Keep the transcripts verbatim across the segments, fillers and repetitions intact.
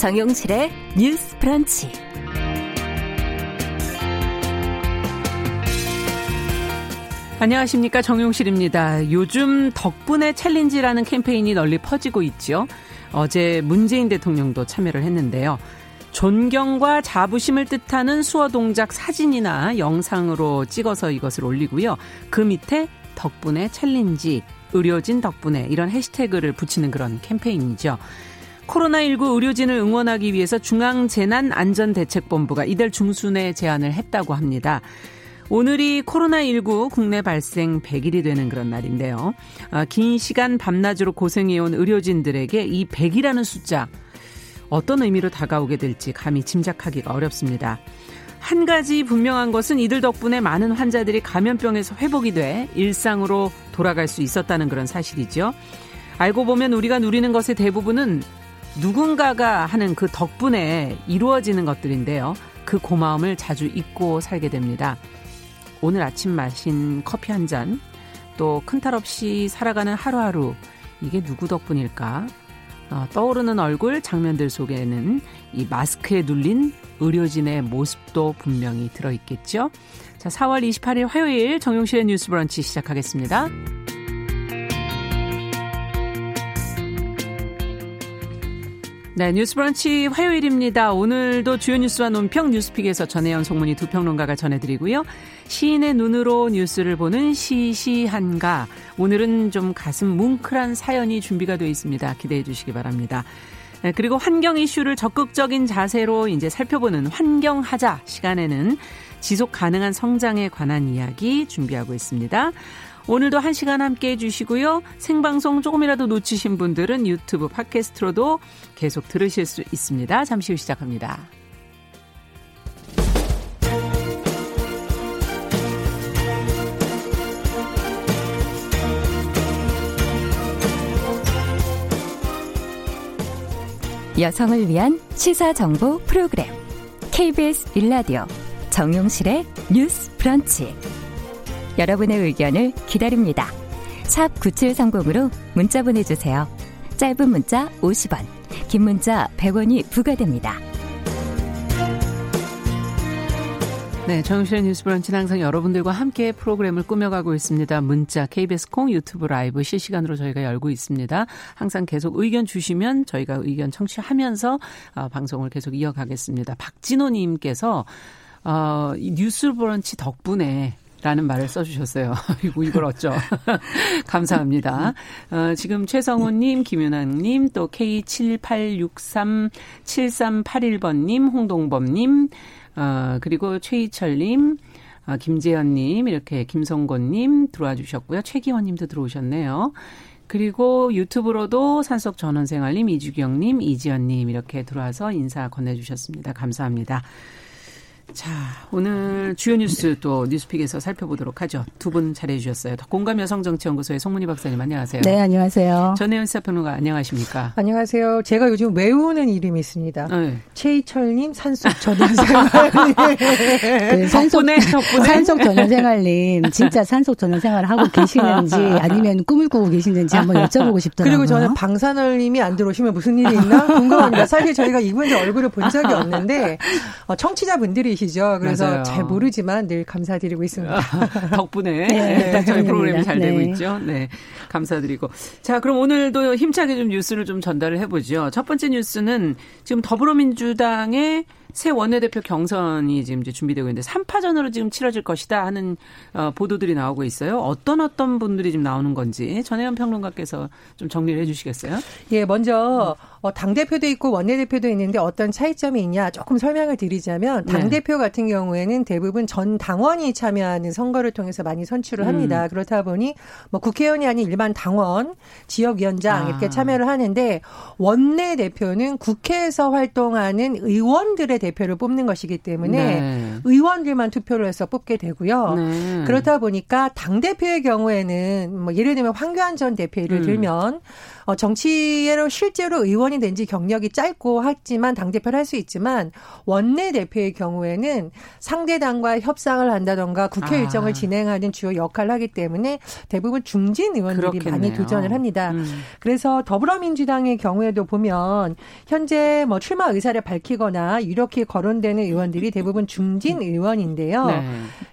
정용실의 뉴스 브런치. 안녕하십니까, 정용실입니다. 요즘 덕분에 챌린지라는 캠페인이 널리 퍼지고 있지요. 어제 문재인 대통령도 참여를 했는데요. 존경과 자부심을 뜻하는 수어 동작 사진이나 영상으로 찍어서 이것을 올리고요. 그 밑에 덕분에 챌린지, 의료진 덕분에, 이런 해시태그를 붙이는 그런 캠페인이죠. 코로나십구 의료진을 응원하기 위해서 중앙재난안전대책본부가 이달 중순에 제안을 했다고 합니다. 오늘이 코로나십구 국내 발생 백 일이 되는 그런 날인데요. 아, 긴 시간 밤낮으로 고생해온 의료진들에게 이 백이라는 숫자, 어떤 의미로 다가오게 될지 감히 짐작하기가 어렵습니다. 한 가지 분명한 것은 이들 덕분에 많은 환자들이 감염병에서 회복이 돼 일상으로 돌아갈 수 있었다는 그런 사실이죠. 알고 보면 우리가 누리는 것의 대부분은 누군가가 하는 그 덕분에 이루어지는 것들인데요. 그 고마움을 자주 잊고 살게 됩니다. 오늘 아침 마신 커피 한 잔, 또 큰 탈 없이 살아가는 하루하루, 이게 누구 덕분일까? 어, 떠오르는 얼굴, 장면들 속에는 이 마스크에 눌린 의료진의 모습도 분명히 들어있겠죠. 자, 사월 이십팔일 화요일 정용실의 뉴스 브런치 시작하겠습니다. 네, 뉴스브런치 화요일입니다. 오늘도 주요 뉴스와 논평 뉴스픽에서 전혜연, 송문희 두 평론가가 전해드리고요. 시인의 눈으로 뉴스를 보는 시시한가. 오늘은 좀 가슴 뭉클한 사연이 준비가 되어 있습니다. 기대해 주시기 바랍니다. 네, 그리고 환경 이슈를 적극적인 자세로 이제 살펴보는 환경하자 시간에는 지속 가능한 성장에 관한 이야기 준비하고 있습니다. 오늘도 한 시간 함께해 주시고요. 생방송 조금이라도 놓치신 분들은 유튜브 팟캐스트로도 계속 들으실 수 있습니다. 잠시 후 시작합니다. 여성을 위한 시사정보 프로그램 케이비에스 일라디오 정용실의 뉴스 브런치. 여러분의 의견을 기다립니다. 샵 구칠삼공으로 문자 보내주세요. 짧은 문자 오십 원, 긴 문자 백 원이 부과됩니다. 네, 정영실의 뉴스브런치는 항상 여러분들과 함께 프로그램을 꾸며가고 있습니다. 문자, 케이비에스 콩, 유튜브 라이브 실시간으로 저희가 열고 있습니다. 항상 계속 의견 주시면 저희가 의견 청취하면서 어, 방송을 계속 이어가겠습니다. 박진호 님께서 어, 뉴스브런치 덕분에 라는 말을 써주셨어요. 이거 이걸 어쩌. 감사합니다. 어, 지금 최성훈님, 김윤아님, 또 케이 칠팔육삼 칠삼팔일번님, 홍동범님, 어, 그리고 최희철님, 어, 김재현님, 이렇게 김성곤님 들어와 주셨고요. 최기원님도 들어오셨네요. 그리고 유튜브로도 산석 전원생활님, 이주경님, 이지연님 이렇게 들어와서 인사 건네주셨습니다. 감사합니다. 자, 오늘 주요 뉴스 또 뉴스픽에서 살펴보도록 하죠. 두 분 잘해 주셨어요. 공감여성정치연구소의 송문희 박사님 안녕하세요. 네, 안녕하세요. 전혜연 시사평론가 안녕하십니까. 안녕하세요. 제가 요즘 외우는 이름이 있습니다. 네. 최희철님, 산속 전원생활님. 그 산속, 덕분에, 덕분에. 산속 전원생활님. 진짜 산속 전원생활을 하고 계시는지 아니면 꿈을 꾸고 계시는지 한번 여쭤보고 싶더라고요. 그리고 저는 방산월님이 안 들어오시면 무슨 일이 있나 궁금합니다. 사실 저희가 이분들 얼굴을 본 적이 없는데 청취자분들이 시죠. 그래서 맞아요. 잘 모르지만 늘 감사드리고 있습니다. 덕분에 네, 네, 저희 프로그램이 잘 네. 되고 있죠. 네, 감사드리고. 자, 그럼 오늘도 힘차게 좀 뉴스를 좀 전달을 해보죠. 첫 번째 뉴스는 지금 더불어민주당의 새 원내대표 경선이 지금 이제 준비되고 있는데 삼 파전으로 지금 치러질 것이다 하는 어, 보도들이 나오고 있어요. 어떤 어떤 분들이 지금 나오는 건지 전혜연 평론가께서 좀 정리를 해 주시겠어요? 예, 먼저 어, 당대표도 있고 원내대표도 있는데 어떤 차이점이 있냐 조금 설명을 드리자면 당대표 네. 같은 경우에는 대부분 전 당원이 참여하는 선거를 통해서 많이 선출을 합니다. 음. 그렇다 보니 뭐 국회의원이 아닌 일반 당원, 지역위원장 아. 이렇게 참여를 하는데 원내대표는 국회에서 활동하는 의원들의 대표를 뽑는 것이기 때문에 네. 의원들만 투표를 해서 뽑게 되고요. 네. 그렇다 보니까 당대표의 경우에는 뭐 예를 들면 황교안 전 대표를 음. 들면 어, 정치로 실제로 의원이 된 지 경력이 짧고 하지만 당대표를 할 수 있지만 원내대표의 경우에는 상대당과 협상을 한다던가 국회 아. 일정을 진행하는 주요 역할을 하기 때문에 대부분 중진 의원들이 그렇겠네요. 많이 도전을 합니다. 음. 그래서 더불어민주당의 경우에도 보면 현재 뭐 출마 의사를 밝히거나 유력히 거론되는 의원들이 대부분 중진 의원인데요. 네.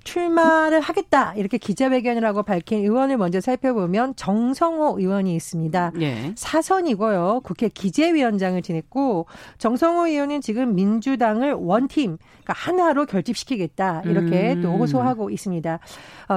출마를 하겠다 이렇게 기자회견을 하고 밝힌 의원을 먼저 살펴보면 정성호 의원이 있습니다. 네. 사선이고요. 국회 기재위원장을 지냈고 정성호 의원은 지금 민주당을 원팀 그러니까 하나로 결집시키겠다 이렇게 음. 또 호소하고 있습니다.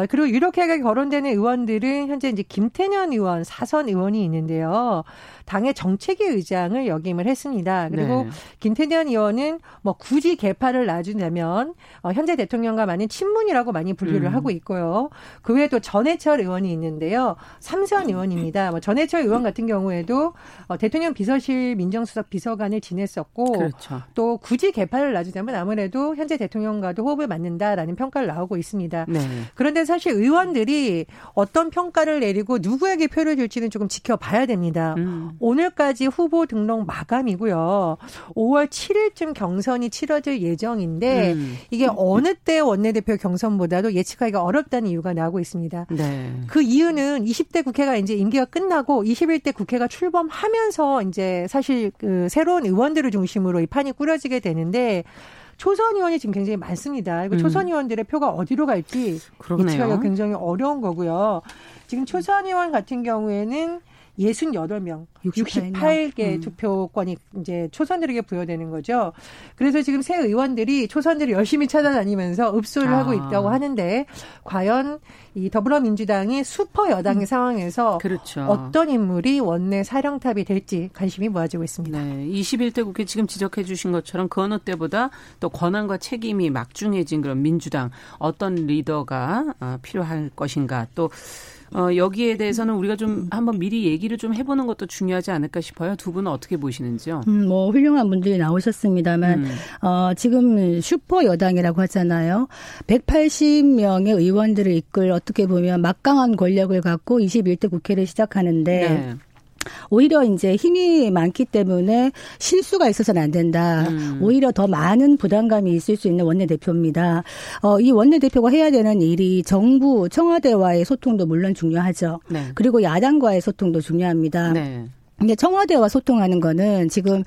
그리고 유력하게 거론되는 의원들은 현재 이제 김태년 의원 사선 의원이 있는데요. 당의 정책위 의장을 역임을 했습니다. 그리고 네. 김태년 의원은 뭐 굳이 개파를 놔준다면 현재 대통령과 많은 친문이라고 많이 분류를 음. 하고 있고요. 그 외에 또 전해철 의원이 있는데요. 삼선 의원입니다. 뭐 전해철 의원 같은 경우에도 대통령 비서실 민정수석 비서관을 지냈었고 그렇죠. 또 굳이 개파를 놔주자면 아무래도 현재 대통령과도 호흡을 맞는다라는 평가를 나오고 있습니다. 네. 그런데 사실 의원들이 어떤 평가를 내리고 누구에게 표를 줄지는 조금 지켜봐야 됩니다. 음. 오늘까지 후보 등록 마감이고요. 오월 칠일쯤 경선이 치러질 예정인데 음. 이게 어느 때 원내대표 경선보다도 예측하기가 어렵다는 이유가 나오고 있습니다. 네. 그 이유는 이십 대 국회가 이제 임기가 끝나고 이십일 대 국회가 출범하면서 이제 사실 그 새로운 의원들을 중심으로 이 판이 꾸려지게 되는데 초선 의원이 지금 굉장히 많습니다. 그리고 음. 초선 의원들의 표가 어디로 갈지 예측하기가 굉장히 어려운 거고요. 지금 초선 의원 같은 경우에는 육십팔 명, 육십팔 개 음. 투표권이 이제 초선들에게 부여되는 거죠. 그래서 지금 새 의원들이 초선들을 열심히 찾아다니면서 읍소를 아. 하고 있다고 하는데 과연 이 더불어민주당이 슈퍼 여당의 음. 상황에서 그렇죠. 어떤 인물이 원내 사령탑이 될지 관심이 모아지고 있습니다. 네, 이십일 대 국회 지금 지적해 주신 것처럼 그 어느 때보다 또 권한과 책임이 막중해진 그런 민주당 어떤 리더가 필요할 것인가 또 어, 여기에 대해서는 우리가 좀 한번 미리 얘기를 좀 해보는 것도 중요하지 않을까 싶어요. 두 분은 어떻게 보시는지요? 음, 뭐 훌륭한 분들이 나오셨습니다만 음. 어, 지금 슈퍼 여당이라고 하잖아요. 백팔십 명의 의원들을 이끌 어떻게 보면 막강한 권력을 갖고 이십일 대 국회를 시작하는데 네. 오히려 이제 힘이 많기 때문에 실수가 있어서는 안 된다. 음. 오히려 더 많은 부담감이 있을 수 있는 원내대표입니다. 어, 이 원내대표가 해야 되는 일이 정부, 청와대와의 소통도 물론 중요하죠. 네. 그리고 야당과의 소통도 중요합니다. 네. 근데 청와대와 소통하는 거는 지금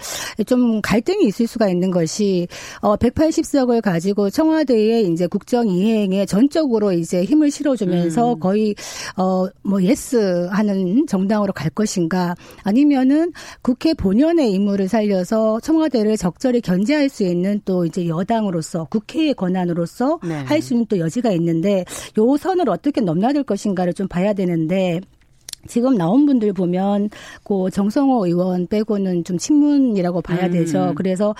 좀 갈등이 있을 수가 있는 것이 어 백팔십 석을 가지고 청와대의 이제 국정 이행에 전적으로 이제 힘을 실어주면서 음. 거의 어 뭐 예스 하는 정당으로 갈 것인가 아니면은 국회 본연의 임무를 살려서 청와대를 적절히 견제할 수 있는 또 이제 여당으로서 국회의 권한으로서 네. 할 수 있는 또 여지가 있는데 요 선을 어떻게 넘나들 것인가를 좀 봐야 되는데. 지금 나온 분들 보면 고 정성호 의원 빼고는 좀 친문이라고 봐야 음. 되죠. 그래서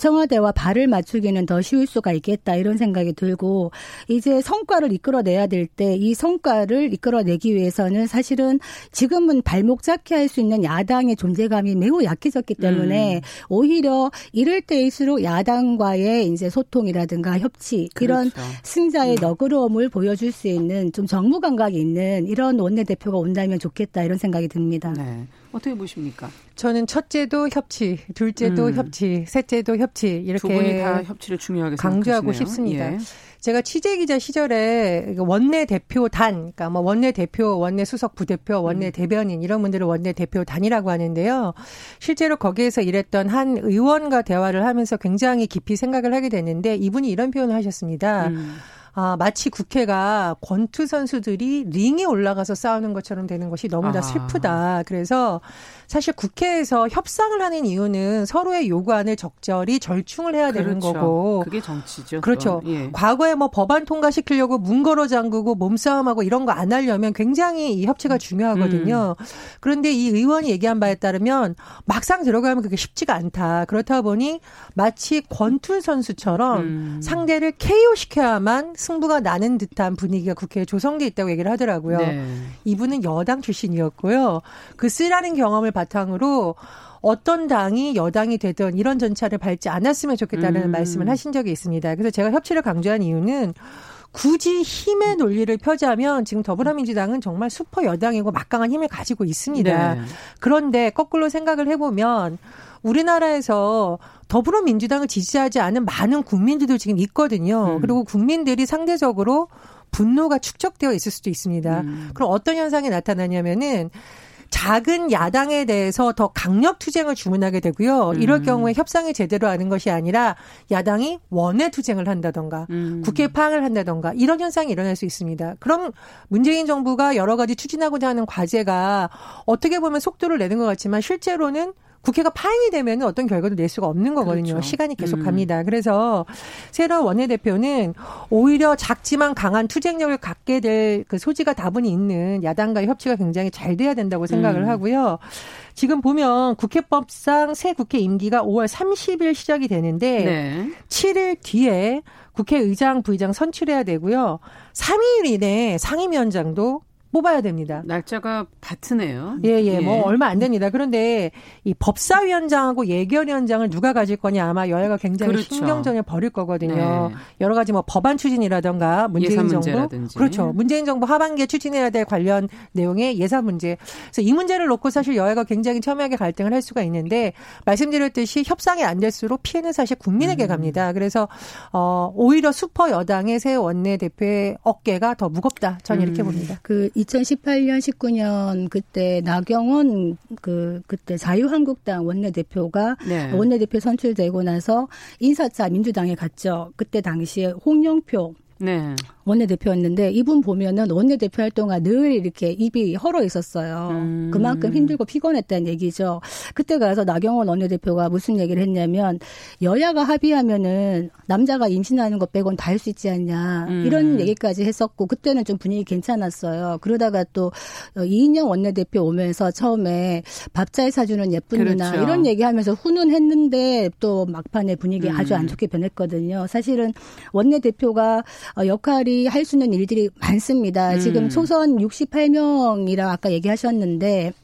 청와대와 발을 맞추기는 더 쉬울 수가 있겠다 이런 생각이 들고 이제 성과를 이끌어내야 될 때 이 성과를 이끌어내기 위해서는 사실은 지금은 발목 잡게 할 수 있는 야당의 존재감이 매우 약해졌기 때문에 음. 오히려 이럴 때일수록 야당과의 이제 소통이라든가 협치 이런 그렇죠. 승자의 음. 너그러움을 보여줄 수 있는 좀 정무 감각이 있는 이런 원내대표가 온다면 좋겠다 이런 생각이 듭니다. 네. 어떻게 보십니까? 저는 첫째도 협치, 둘째도 음. 협치, 셋째도 협치 이렇게 두 분이 다 협치를 중요하게 강조하고 생각하시네요. 싶습니다. 예. 제가 취재기자 시절에 원내대표단, 그러니까 뭐 원내대표, 원내수석 부대표, 원내대변인 이런 분들을 원내대표단이라고 하는데요. 실제로 거기에서 일했던 한 의원과 대화를 하면서 굉장히 깊이 생각을 하게 됐는데 이분이 이런 표현을 하셨습니다. 음. 아, 마치 국회가 권투 선수들이 링에 올라가서 싸우는 것처럼 되는 것이 너무나 슬프다. 그래서 사실 국회에서 협상을 하는 이유는 서로의 요구안을 적절히 절충을 해야 그렇죠. 되는 거고. 그게 정치죠. 그렇죠. 예. 과거에 뭐 법안 통과시키려고 문 걸어 잠그고 몸싸움하고 이런 거 안 하려면 굉장히 이 협치가 중요하거든요. 음. 그런데 이 의원이 얘기한 바에 따르면 막상 들어가면 그게 쉽지가 않다. 그렇다 보니 마치 권투 선수처럼 음. 상대를 케이오시켜야만 승부가 나는 듯한 분위기가 국회에 조성돼 있다고 얘기를 하더라고요. 네. 이분은 여당 출신이었고요. 그 쓰라린 경험을 바탕으로 어떤 당이 여당이 되든 이런 전차를 밟지 않았으면 좋겠다는 음. 말씀을 하신 적이 있습니다. 그래서 제가 협치를 강조한 이유는 굳이 힘의 논리를 펴자면 지금 더불어민주당은 정말 슈퍼 여당이고 막강한 힘을 가지고 있습니다. 네. 그런데 거꾸로 생각을 해보면 우리나라에서 더불어민주당을 지지하지 않은 많은 국민들도 지금 있거든요. 음. 그리고 국민들이 상대적으로 분노가 축적되어 있을 수도 있습니다. 음. 그럼 어떤 현상이 나타나냐면은 작은 야당에 대해서 더 강력 투쟁을 주문하게 되고요. 이럴 경우에 협상이 제대로 하는 것이 아니라 야당이 원외 투쟁을 한다든가 음. 국회 파행을 한다든가 이런 현상이 일어날 수 있습니다. 그럼 문재인 정부가 여러 가지 추진하고자 하는 과제가 어떻게 보면 속도를 내는 것 같지만 실제로는 국회가 파행이 되면 어떤 결과도 낼 수가 없는 거거든요. 그렇죠. 시간이 계속 갑니다. 음. 그래서 새로운 원내대표는 오히려 작지만 강한 투쟁력을 갖게 될 그 소지가 다분히 있는 야당과의 협치가 굉장히 잘 돼야 된다고 생각을 음. 하고요. 지금 보면 국회법상 새 국회 임기가 오월 삼십일 시작이 되는데 네. 칠일 뒤에 국회의장, 부의장 선출해야 되고요. 삼 일 이내에 상임위원장도 뽑아야 됩니다. 날짜가 같으네요. 예, 예, 예. 뭐 얼마 안 됩니다. 그런데 이 법사위원장하고 예결위원장을 누가 가질 거냐 아마 여야가 굉장히 그렇죠. 신경전을 벌일 거거든요. 네. 여러 가지 뭐 법안 추진이라든가 문재인 정부. 그렇죠. 문재인 정부 하반기에 추진해야 될 관련 내용의 예산 문제. 그래서 이 문제를 놓고 사실 여야가 굉장히 첨예하게 갈등을 할 수가 있는데 말씀드렸듯이 협상이 안 될수록 피해는 사실 국민에게 음. 갑니다. 그래서 어, 오히려 슈퍼 여당의 새 원내대표의 어깨가 더 무겁다. 저는 음. 이렇게 봅니다. 그 이천십팔년, 십구년 그때 나경원 그 그때 자유한국당 원내대표가 네. 원내대표 선출되고 나서 인사차 민주당에 갔죠. 그때 당시에 홍영표 네. 원내대표였는데 이분 보면은 원내대표 활동가 늘 이렇게 입이 헐어 있었어요. 음. 그만큼 힘들고 피곤했다는 얘기죠. 그때 가서 나경원 원내대표가 무슨 얘기를 했냐면 여야가 합의하면은 남자가 임신하는 것 빼고는 다 할 수 있지 않냐 음. 이런 얘기까지 했었고 그때는 좀 분위기 괜찮았어요. 그러다가 또 이인영 원내대표 오면서 처음에 밥 잘 사주는 예쁜 그렇죠. 누나 이런 얘기하면서 훈훈했는데 또 막판에 분위기 음. 아주 안 좋게 변했거든요. 사실은 원내대표가 역할이 할 수 있는 일들이 많습니다. 음. 지금 초선 육십팔명이라고 아까 얘기하셨는데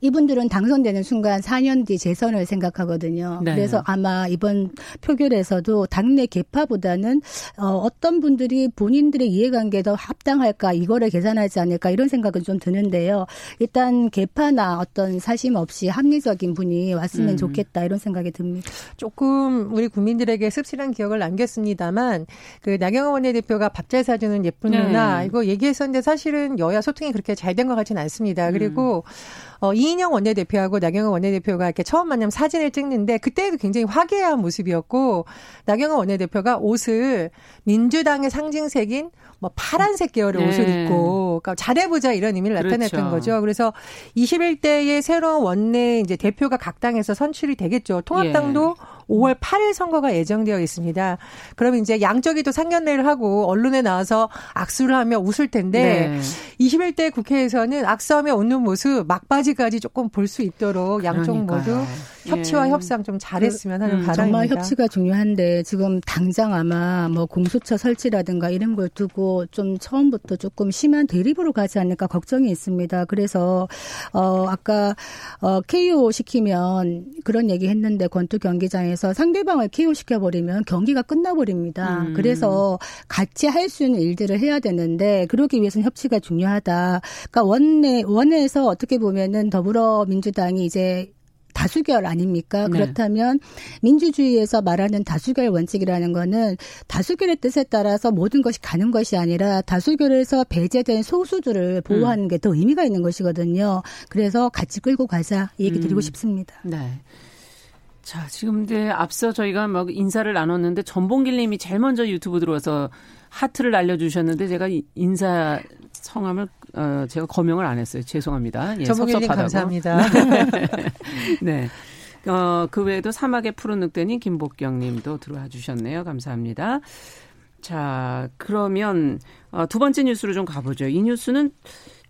이분들은 당선되는 순간 사년 뒤 재선을 생각하거든요. 네. 그래서 아마 이번 표결에서도 당내 계파보다는 어떤 분들이 본인들의 이해관계에 더 합당할까 이거를 계산하지 않을까 이런 생각은 좀 드는데요. 일단 계파나 어떤 사심 없이 합리적인 분이 왔으면 음. 좋겠다 이런 생각이 듭니다. 조금 우리 국민들에게 씁쓸한 기억을 남겼습니다만 그 나경원 원내대표가 밥 잘 사주는 예쁜 누나 네. 이거 얘기했었는데 사실은 여야 소통이 그렇게 잘 된 것 같지는 않습니다. 그리고 음. 어, 이인영 원내대표하고 나경원 원내대표가 이렇게 처음 만나면 사진을 찍는데 그때도 굉장히 화기애애한 모습이었고 나경원 원내대표가 옷을 민주당의 상징색인 뭐 파란색 계열의 네. 옷을 입고 그러니까 잘해보자 이런 의미를 그렇죠. 나타냈던 거죠. 그래서 이십일대의 새로운 원내 이제 대표가 각 당에서 선출이 되겠죠. 통합당도 예. 오월 팔일 선거가 예정되어 있습니다. 그럼 이제 양쪽이 또 상견례를 하고 언론에 나와서 악수를 하며 웃을 텐데 네. 이십일대 국회에서는 악수하며 웃는 모습 막바지 까지 조금 볼 수 있도록 양쪽 그러니까요. 모두 협치와 예. 협상 좀 잘했으면 하는 음, 바람입니다. 정말 협치가 중요한데 지금 당장 아마 뭐 공수처 설치라든가 이런 걸 두고 좀 처음부터 조금 심한 대립으로 가지 않을까 걱정이 있습니다. 그래서 어, 아까 어, 케이오 시키면 그런 얘기 했는데 권투 경기장에서 상대방을 케이오 시켜버리면 경기가 끝나버립니다. 음. 그래서 같이 할 수 있는 일들을 해야 되는데 그러기 위해서는 협치가 중요하다. 그러니까 원내 원내에서 어떻게 보면은 더불어민주당이 이제 다수결 아닙니까? 네. 그렇다면 민주주의에서 말하는 다수결 원칙이라는 거는 다수결의 뜻에 따라서 모든 것이 가는 것이 아니라 다수결에서 배제된 소수들을 보호하는 음. 게 더 의미가 있는 것이거든요. 그래서 같이 끌고 가자 이 얘기 드리고 음. 싶습니다. 네. 자, 지금 근데 앞서 저희가 막 인사를 나눴는데 전봉길 님이 제일 먼저 유튜브 들어와서 하트를 알려주셨는데 제가 인사 성함을 어, 제가 거명을 안 했어요. 죄송합니다. 예, 섭섭하다고. 감사합니다. 네. 어, 그 외에도 사막의 푸른 늑대님, 김복경 님도 들어와 주셨네요. 감사합니다. 자, 그러면 어, 두 번째 뉴스로 좀 가보죠. 이 뉴스는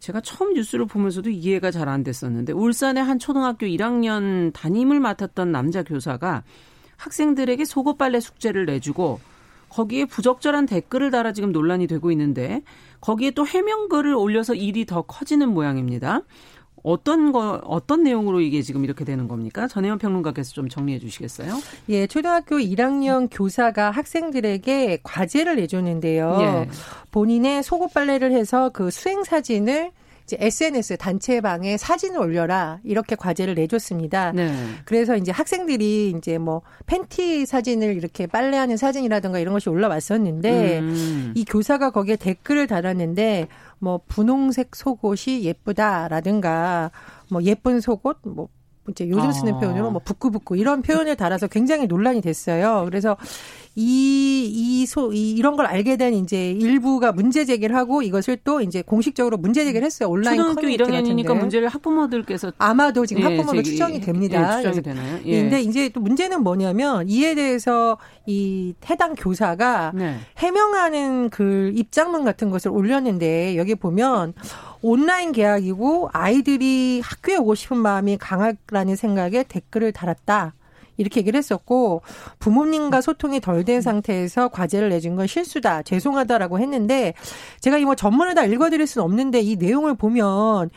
제가 처음 뉴스를 보면서도 이해가 잘 안 됐었는데 울산의 한 초등학교 일학년 담임을 맡았던 남자 교사가 학생들에게 속옷 빨래 숙제를 내주고 거기에 부적절한 댓글을 달아 지금 논란이 되고 있는데 거기에 또 해명글을 올려서 일이 더 커지는 모양입니다. 어떤 거 어떤 내용으로 이게 지금 이렇게 되는 겁니까? 전혜연 평론가께서 좀 정리해 주시겠어요? 예, 초등학교 일 학년 교사가 학생들에게 과제를 내줬는데요. 예. 본인의 속옷 빨래를 해서 그 수행 사진을 이제 에스엔에스 단체방에 사진을 올려라 이렇게 과제를 내줬습니다. 네. 그래서 이제 학생들이 이제 뭐 팬티 사진을 이렇게 빨래하는 사진이라든가 이런 것이 올라왔었는데 음. 이 교사가 거기에 댓글을 달았는데 뭐 분홍색 속옷이 예쁘다라든가 뭐 예쁜 속옷 뭐 이제 요즘 쓰는 아. 표현으로 뭐 부끄부끄 이런 표현을 달아서 굉장히 논란이 됐어요. 그래서 이, 이 소, 이, 이런 걸 알게 된 이제 일부가 문제 제기를 하고 이것을 또 이제 공식적으로 문제 제기를 했어요. 온라인 커뮤니티 초등학교 일 학년이니까 같은데. 문제를 학부모들께서. 아마도 지금 예, 학부모로 제기, 추정이 됩니다. 예, 추정이 되나요? 예. 근데 이제 또 문제는 뭐냐면 이에 대해서 이 해당 교사가 네. 해명하는 그 입장문 같은 것을 올렸는데 여기 보면 온라인 계약이고 아이들이 학교에 오고 싶은 마음이 강하라는 생각에 댓글을 달았다. 이렇게 얘기를 했었고 부모님과 소통이 덜 된 상태에서 과제를 내준 건 실수다. 죄송하다라고 했는데 제가 이 뭐 전문을 다 읽어드릴 수는 없는데 이 내용을 보면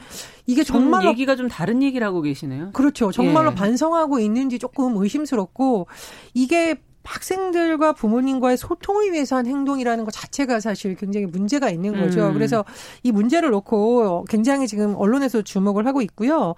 이게 정말 얘기가 좀 다른 얘기를 하고 계시네요. 그렇죠. 정말로 예. 반성하고 있는지 조금 의심스럽고 이게 학생들과 부모님과의 소통을 위해서 한 행동이라는 것 자체가 사실 굉장히 문제가 있는 거죠. 음. 그래서 이 문제를 놓고 굉장히 지금 언론에서 주목을 하고 있고요.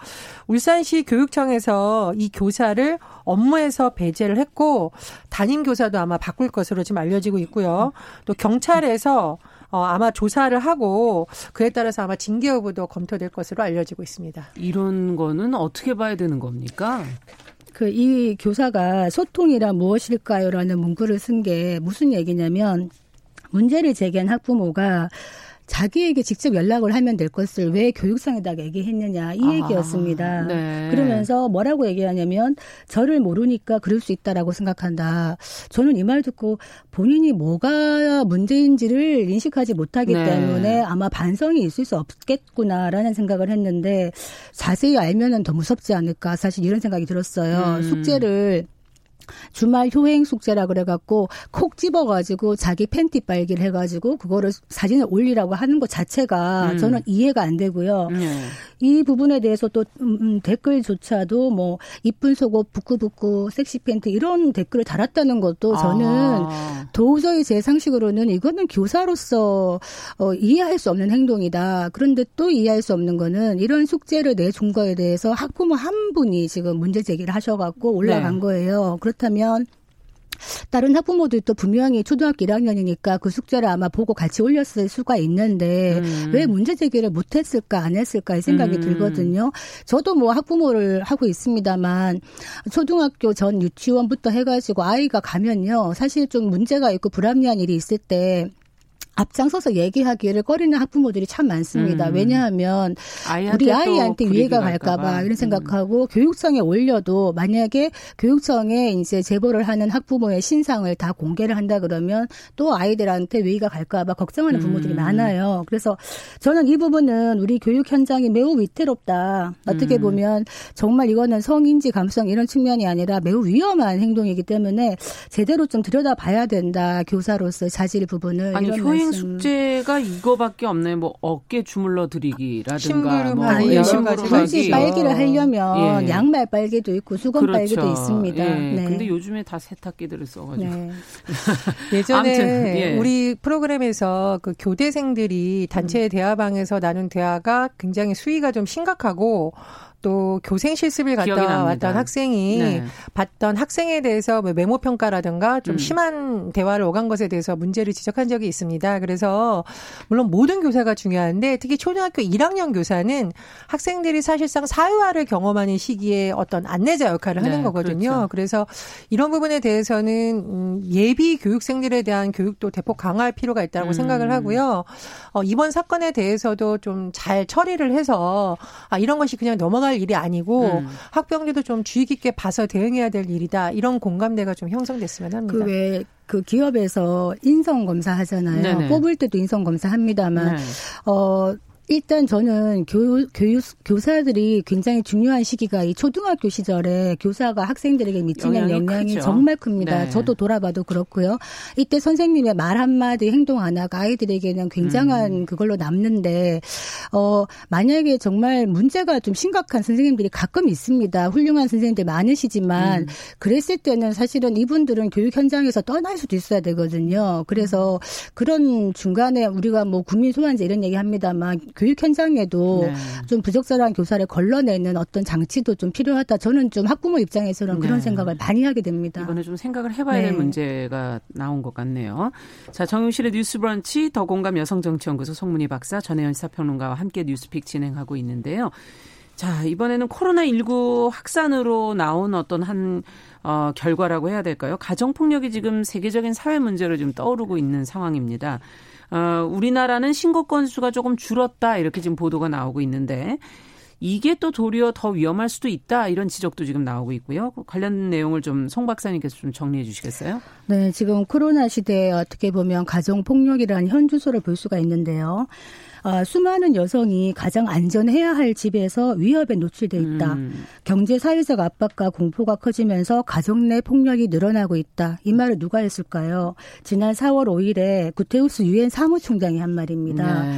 울산시 교육청에서 이 교사를 업무에서 배제를 했고 담임 교사도 아마 바꿀 것으로 지금 알려지고 있고요. 또 경찰에서 어, 아마 조사를 하고 그에 따라서 아마 징계 여부도 검토될 것으로 알려지고 있습니다. 이런 거는 어떻게 봐야 되는 겁니까? 그 이 교사가 소통이란 무엇일까요라는 문구를 쓴 게 무슨 얘기냐면 문제를 제기한 학부모가 자기에게 직접 연락을 하면 될 것을 왜 교육상에다가 얘기했느냐 이 얘기였습니다. 아, 네. 그러면서 뭐라고 얘기하냐면 저를 모르니까 그럴 수 있다라고 생각한다. 저는 이 말 듣고 본인이 뭐가 문제인지를 인식하지 못하기 네. 때문에 아마 반성이 있을 수 없겠구나라는 생각을 했는데 자세히 알면은 더 무섭지 않을까 사실 이런 생각이 들었어요. 음. 숙제를. 주말 효행 숙제라 그래갖고 콕 집어가지고 자기 팬티 빨기를 해가지고 그거를 사진을 올리라고 하는 것 자체가 음. 저는 이해가 안 되고요. 음. 이 부분에 대해서 또 음, 댓글조차도 뭐 이쁜 속옷, 부끄부끄, 섹시 팬티 이런 댓글을 달았다는 것도 저는 아. 도저히 제 상식으로는 이거는 교사로서 어, 이해할 수 없는 행동이다. 그런데 또 이해할 수 없는 거는 이런 숙제를 내준 거에 대해서 학부모 한 분이 지금 문제 제기를 하셔갖고 올라간 네. 거예요. 그렇다면 다른 학부모들도 분명히 초등학교 일 학년이니까 그 숙제를 아마 보고 같이 올렸을 수가 있는데 음. 왜 문제 제기를 못했을까 안 했을까 이 생각이 음. 들거든요. 저도 뭐 학부모를 하고 있습니다만 초등학교 전 유치원부터 해가지고 아이가 가면요. 사실 좀 문제가 있고 불합리한 일이 있을 때 앞장서서 얘기하기를 꺼리는 학부모들이 참 많습니다. 음. 왜냐하면 우리 아이한테 위해가 갈까 봐 이런 생각하고 음. 교육청에 올려도 만약에 교육청에 이제 제보를 하는 학부모의 신상을 다 공개를 한다 그러면 또 아이들한테 위해가 갈까 봐 걱정하는 부모들이 음. 많아요. 그래서 저는 이 부분은 우리 교육 현장이 매우 위태롭다. 어떻게 음. 보면 정말 이거는 성인지 감성 이런 측면이 아니라 매우 위험한 행동이기 때문에 제대로 좀 들여다봐야 된다. 교사로서 자질 부분을. 아니, 이런 효행 숙제가 이거밖에 없네. 뭐 어깨 주물러 드리기라든가 뭐 여러 가지. 굳이 빨기를 하려면 예. 양말 빨기도 있고 수건 그렇죠. 빨기도 있습니다. 예. 네. 근데 요즘에 다 세탁기들을 써가지고. 네. 예전에 아무튼, 예. 우리 프로그램에서 그 교대생들이 단체 음. 대화방에서 나눈 대화가 굉장히 수위가 좀 심각하고 또 교생 실습을 갔다 왔던 학생이 네. 봤던 학생에 대해서 메모 평가라든가 좀 음. 심한 대화를 오간 것에 대해서 문제를 지적한 적이 있습니다. 그래서 물론 모든 교사가 중요한데 특히 초등학교 일 학년 교사는 학생들이 사실상 사회화를 경험하는 시기에 어떤 안내자 역할을 하는 네, 거거든요. 그렇죠. 그래서 이런 부분에 대해서는 예비 교육생들에 대한 교육도 대폭 강화할 필요가 있다고 음. 생각을 하고요. 어, 이번 사건에 대해서도 좀 잘 처리를 해서 아, 이런 것이 그냥 넘어가 일이 아니고 음. 학병리도 좀 주의 깊게 봐서 대응해야 될 일이다. 이런 공감대가 좀 형성됐으면 합니다. 그 외에 그 기업에서 인성검사 하잖아요. 네네. 뽑을 때도 인성검사 합니다만 네. 어 일단 저는 교, 교육, 교사들이 굉장히 중요한 시기가 이 초등학교 시절에 교사가 학생들에게 미치는 영향이, 영향이 정말 큽니다. 네. 저도 돌아봐도 그렇고요. 이때 선생님의 말 한마디, 행동 하나가 아이들에게는 굉장한 음. 그걸로 남는데 어, 만약에 정말 문제가 좀 심각한 선생님들이 가끔 있습니다. 훌륭한 선생님들 많으시지만 음. 그랬을 때는 사실은 이분들은 교육 현장에서 떠날 수도 있어야 되거든요. 그래서 그런 중간에 우리가 뭐 국민 소환제 이런 얘기 합니다만 교육 현장에도 네. 좀 부적절한 교사를 걸러내는 어떤 장치도 좀 필요하다. 저는 좀 학부모 입장에서는 네. 그런 생각을 많이 하게 됩니다. 이번에 좀 생각을 해봐야 네. 될 문제가 나온 것 같네요. 자, 정용실의 뉴스브런치 더공감 여성정치연구소 송문희 박사, 전혜연 시사평론가와 함께 뉴스픽 진행하고 있는데요. 자, 이번에는 코로나십구 확산으로 나온 어떤 한 어, 결과라고 해야 될까요? 가정폭력이 지금 세계적인 사회 문제로 지금 떠오르고 있는 상황입니다. 어, 우리나라는 신고 건수가 조금 줄었다 이렇게 지금 보도가 나오고 있는데 이게 또 도리어 더 위험할 수도 있다 이런 지적도 지금 나오고 있고요. 관련 내용을 좀 송 박사님께서 좀 정리해 주시겠어요? 네, 지금 코로나 시대에 어떻게 보면 가정폭력이라는 현주소를 볼 수가 있는데요. 아, 수많은 여성이 가장 안전해야 할 집에서 위협에 노출돼 있다. 음. 경제 사회적 압박과 공포가 커지면서 가정 내 폭력이 늘어나고 있다. 이 말을 누가 했을까요? 지난 사월 오일에 구테우스 유엔 사무총장이 한 말입니다. 네.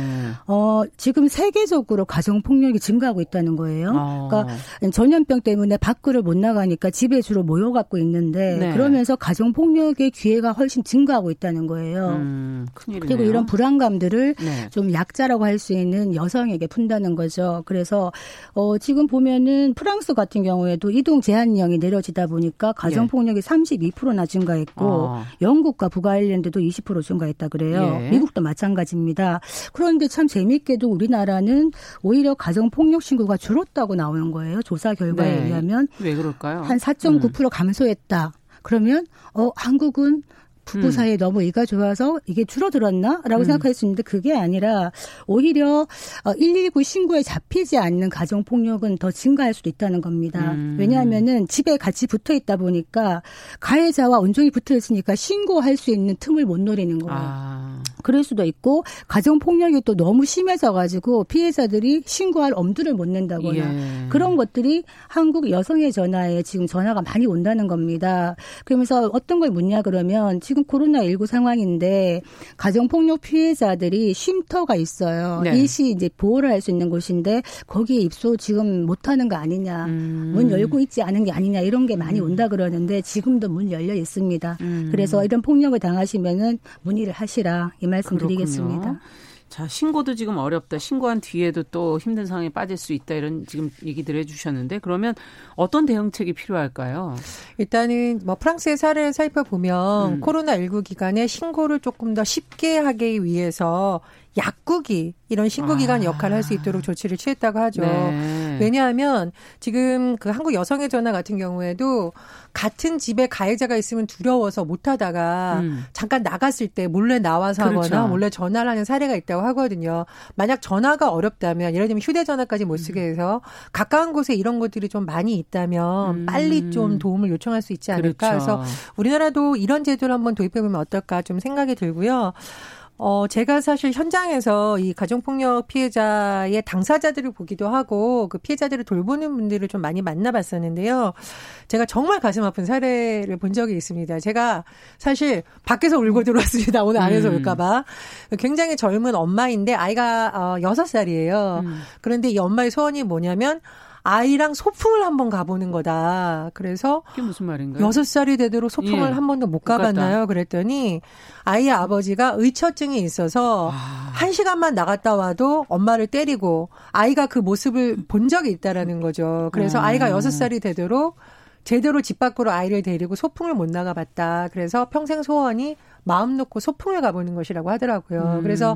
어, 지금 세계적으로 가정 폭력이 증가하고 있다는 거예요. 어. 그러니까 전염병 때문에 밖으로 못 나가니까 집에 주로 모여갖고 있는데 네. 그러면서 가정 폭력의 기회가 훨씬 증가하고 있다는 거예요. 음, 큰일이네요. 그리고 이런 불안감들을 네. 좀 약자 라고 할 수 있는 여성에게 푼다는 거죠. 그래서 어, 지금 보면은 프랑스 같은 경우에도 이동 제한령이 내려지다 보니까 가정폭력이 예. 삼십이 퍼센트나 증가했고 어. 영국과 북아일랜드도 이십 퍼센트 증가했다 그래요. 예. 미국도 마찬가지입니다. 그런데 참 재미있게도 우리나라는 오히려 가정폭력 신고가 줄었다고 나오는 거예요. 조사 결과에 네. 의하면. 왜 그럴까요? 한 사 점 구 퍼센트 음. 감소했다. 그러면 어, 한국은 부부 사이에 음. 너무 이가 좋아서 이게 줄어들었나? 라고 음. 생각할 수 있는데 그게 아니라 오히려 일일구 신고에 잡히지 않는 가정폭력은 더 증가할 수도 있다는 겁니다. 음. 왜냐하면은 집에 같이 붙어 있다 보니까 가해자와 온종일 붙어 있으니까 신고할 수 있는 틈을 못 노리는 거예요. 아. 그럴 수도 있고 가정폭력이 또 너무 심해져가지고 피해자들이 신고할 엄두를 못 낸다거나 예. 그런 것들이 한국 여성의 전화에 지금 전화가 많이 온다는 겁니다. 그러면서 어떤 걸 묻냐 그러면 지금 코로나십구 상황인데 가정폭력 피해자들이 쉼터가 있어요. 네. 일시 이제 보호를 할 수 있는 곳인데 거기에 입소 지금 못하는 거 아니냐. 음. 문 열고 있지 않은 게 아니냐. 이런 게 많이 온다 그러는데 지금도 문 열려 있습니다. 음. 그래서 이런 폭력을 당하시면은 문의를 하시라. 이 말씀 그렇군요. 드리겠습니다. 자, 신고도 지금 어렵다. 신고한 뒤에도 또 힘든 상황에 빠질 수 있다. 이런 지금 얘기들 해주셨는데 그러면 어떤 대응책이 필요할까요? 일단은 뭐 프랑스의 사례를 살펴보면 음. 코로나십구 기간에 신고를 조금 더 쉽게 하기 위해서 약국이 이런 신고기관 아. 역할을 할 수 있도록 조치를 취했다고 하죠. 네. 왜냐하면 지금 그 한국 여성의 전화 같은 경우에도 같은 집에 가해자가 있으면 두려워서 못하다가 음. 잠깐 나갔을 때 몰래 나와서 그렇죠. 하거나 몰래 전화를 하는 사례가 있다고 하거든요. 만약 전화가 어렵다면 예를 들면 휴대전화까지 못 쓰게 해서 가까운 곳에 이런 것들이 좀 많이 있다면 음. 빨리 좀 도움을 요청할 수 있지 않을까. 그렇죠. 그래서 우리나라도 이런 제도를 한번 도입해보면 어떨까 좀 생각이 들고요. 어, 제가 사실 현장에서 이 가정폭력 피해자의 당사자들을 보기도 하고 그 피해자들을 돌보는 분들을 좀 많이 만나봤었는데요. 제가 정말 가슴 아픈 사례를 본 적이 있습니다. 제가 사실 밖에서 울고 들어왔습니다. 오늘 안에서 음. 울까 봐. 굉장히 젊은 엄마인데 아이가 어, 여섯 살이에요. 음. 그런데 이 엄마의 소원이 뭐냐면 아이랑 소풍을 한번 가보는 거다. 그래서 그게 무슨 말인가요? 여섯 살이 되도록 소풍을 예, 한 번도 못 가봤나요? 그랬더니 아이의 아버지가 의처증이 있어서 아. 한 시간만 나갔다 와도 엄마를 때리고 아이가 그 모습을 본 적이 있다라는 거죠. 그래서 아. 아이가 여섯 살이 되도록 제대로 집 밖으로 아이를 데리고 소풍을 못 나가봤다. 그래서 평생 소원이 마음 놓고 소풍을 가보는 것이라고 하더라고요. 음. 그래서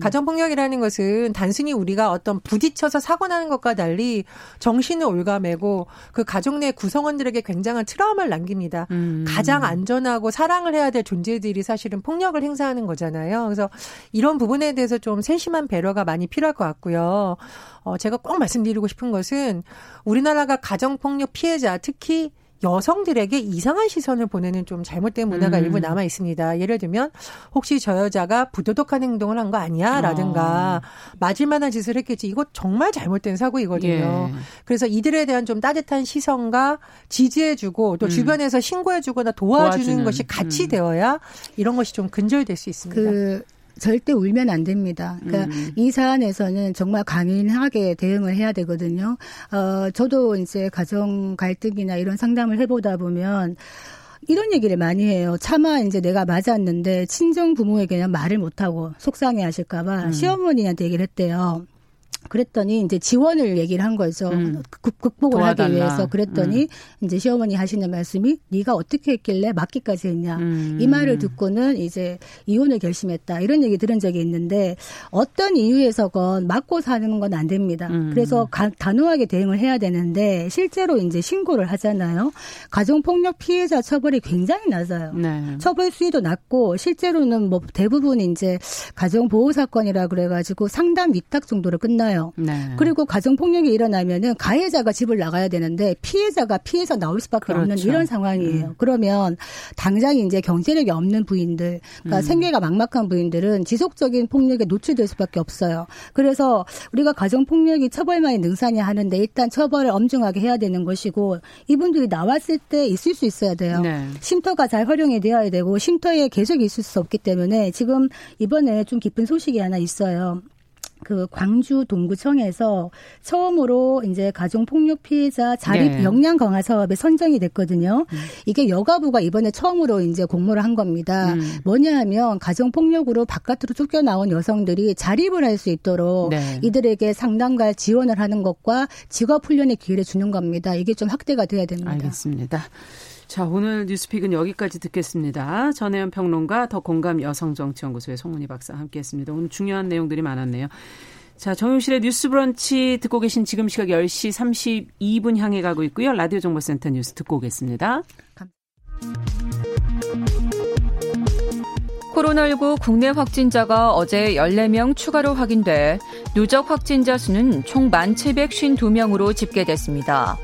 가정폭력이라는 것은 단순히 우리가 어떤 부딪혀서 사고 나는 것과 달리 정신을 올가매고 그 가족 내 구성원들에게 굉장한 트라우마를 남깁니다. 음. 가장 안전하고 사랑을 해야 될 존재들이 사실은 폭력을 행사하는 거잖아요. 그래서 이런 부분에 대해서 좀 세심한 배려가 많이 필요할 것 같고요. 어, 제가 꼭 말씀드리고 싶은 것은 우리나라가 가정폭력 피해자 특히 여성들에게 이상한 시선을 보내는 좀 잘못된 문화가 음. 일부 남아 있습니다. 예를 들면 혹시 저 여자가 부도덕한 행동을 한 거 아니야? 라든가 어. 맞을 만한 짓을 했겠지. 이거 정말 잘못된 사고이거든요. 예. 그래서 이들에 대한 좀 따뜻한 시선과 지지해주고 또 음. 주변에서 신고해주거나 도와주는, 도와주는. 것이 같이 음. 되어야 이런 것이 좀 근절될 수 있습니다. 그 절대 울면 안 됩니다. 그러니까 음. 이 사안에서는 정말 강인하게 대응을 해야 되거든요. 어, 저도 이제 가정 갈등이나 이런 상담을 해보다 보면 이런 얘기를 많이 해요. 차마 이제 내가 맞았는데 친정 부모에게는 말을 못하고 속상해하실까봐 음. 시어머니한테 얘기를 했대요. 그랬더니 이제 지원을 얘기를 한 거죠. 음. 극복을 도와달라. 하기 위해서. 그랬더니 음. 이제 시어머니 하시는 말씀이 네가 어떻게 했길래 맞기까지 했냐. 음. 이 말을 듣고는 이제 이혼을 결심했다. 이런 얘기 들은 적이 있는데 어떤 이유에서건 맞고 사는 건 안 됩니다. 음. 그래서 가, 단호하게 대응을 해야 되는데 실제로 이제 신고를 하잖아요. 가정폭력 피해자 처벌이 굉장히 낮아요. 네. 처벌 수위도 낮고 실제로는 뭐 대부분 이제 가정보호 사건이라 그래가지고 상담 위탁 정도로 끝나요. 네. 그리고 가정폭력이 일어나면은 가해자가 집을 나가야 되는데 피해자가 피해서 나올 수밖에 그렇죠. 없는 이런 상황이에요. 음. 그러면 당장 이제 경제력이 없는 부인들, 그러니까 음. 생계가 막막한 부인들은 지속적인 폭력에 노출될 수밖에 없어요. 그래서 우리가 가정폭력이 처벌만이 능사냐 하는데 일단 처벌을 엄중하게 해야 되는 것이고 이분들이 나왔을 때 있을 수 있어야 돼요. 네. 쉼터가 잘 활용이 되어야 되고 쉼터에 계속 있을 수 없기 때문에 지금 이번에 좀 기쁜 소식이 하나 있어요. 그 광주 동구청에서 처음으로 이제 가정폭력 피해자 자립 네. 역량 강화 사업에 선정이 됐거든요. 음. 이게 여가부가 이번에 처음으로 이제 공모를 한 겁니다. 음. 뭐냐 하면 가정폭력으로 바깥으로 쫓겨나온 여성들이 자립을 할 수 있도록 네. 이들에게 상담과 지원을 하는 것과 직업훈련의 기회를 주는 겁니다. 이게 좀 확대가 돼야 됩니다. 알겠습니다. 자, 오늘 뉴스픽은 여기까지 듣겠습니다. 전혜연 평론가, 더 공감 여성정치연구소의 송문희 박사와 함께했습니다. 오늘 중요한 내용들이 많았네요. 자, 정용실의 뉴스브런치 듣고 계신 지금 시각 열 시 삼십이 분 향해 가고 있고요. 라디오 정보센터 뉴스 듣고 오겠습니다. 코로나십구 국내 확진자가 어제 열네 명 추가로 확인돼 누적 확진자 수는 총 만 칠백오십이 명으로 집계됐습니다.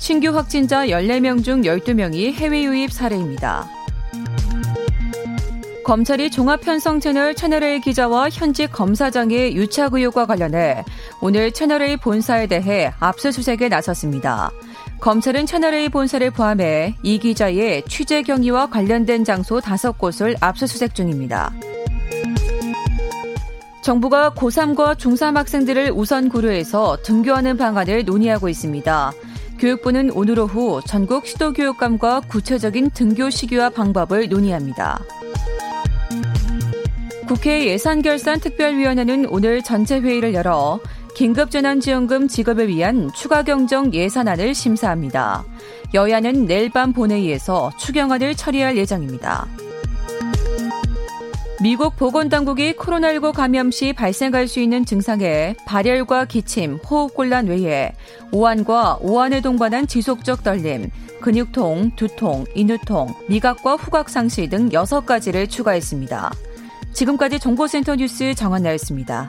신규 확진자 열네 명 중 열두 명이 해외 유입 사례입니다. 검찰이 종합편성 채널 채널A 기자와 현직 검사장의 유착 의혹과 관련해 오늘 채널A 본사에 대해 압수수색에 나섰습니다. 검찰은 채널A 본사를 포함해 이 기자의 취재 경위와 관련된 장소 다섯 곳을 압수수색 중입니다. 정부가 고삼과 중삼 학생들을 우선 고려해서 등교하는 방안을 논의하고 있습니다. 교육부는 오늘 오후 전국 시도교육감과 구체적인 등교 시기와 방법을 논의합니다. 국회 예산결산특별위원회는 오늘 전체 회의를 열어 긴급재난지원금 지급을 위한 추가경정 예산안을 심사합니다. 여야는 내일 밤 본회의에서 추경안을 처리할 예정입니다. 미국 보건당국이 코로나십구 감염 시 발생할 수 있는 증상에 발열과 기침, 호흡곤란 외에 오한과 오한에 동반한 지속적 떨림, 근육통, 두통, 인후통, 미각과 후각 상실 등 여섯 가지를 추가했습니다. 지금까지 정보센터 뉴스 정한나였습니다.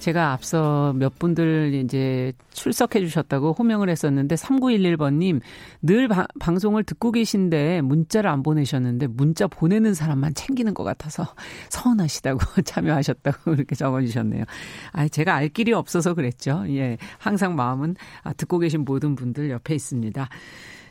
제가 앞서 몇 분들 이제 출석해 주셨다고 호명을 했었는데 삼구일일 번님 늘 바, 방송을 듣고 계신데 문자를 안 보내셨는데 문자 보내는 사람만 챙기는 것 같아서 서운하시다고 참여하셨다고 이렇게 적어주셨네요. 아, 제가 알 길이 없어서 그랬죠. 예, 항상 마음은 아, 듣고 계신 모든 분들 옆에 있습니다.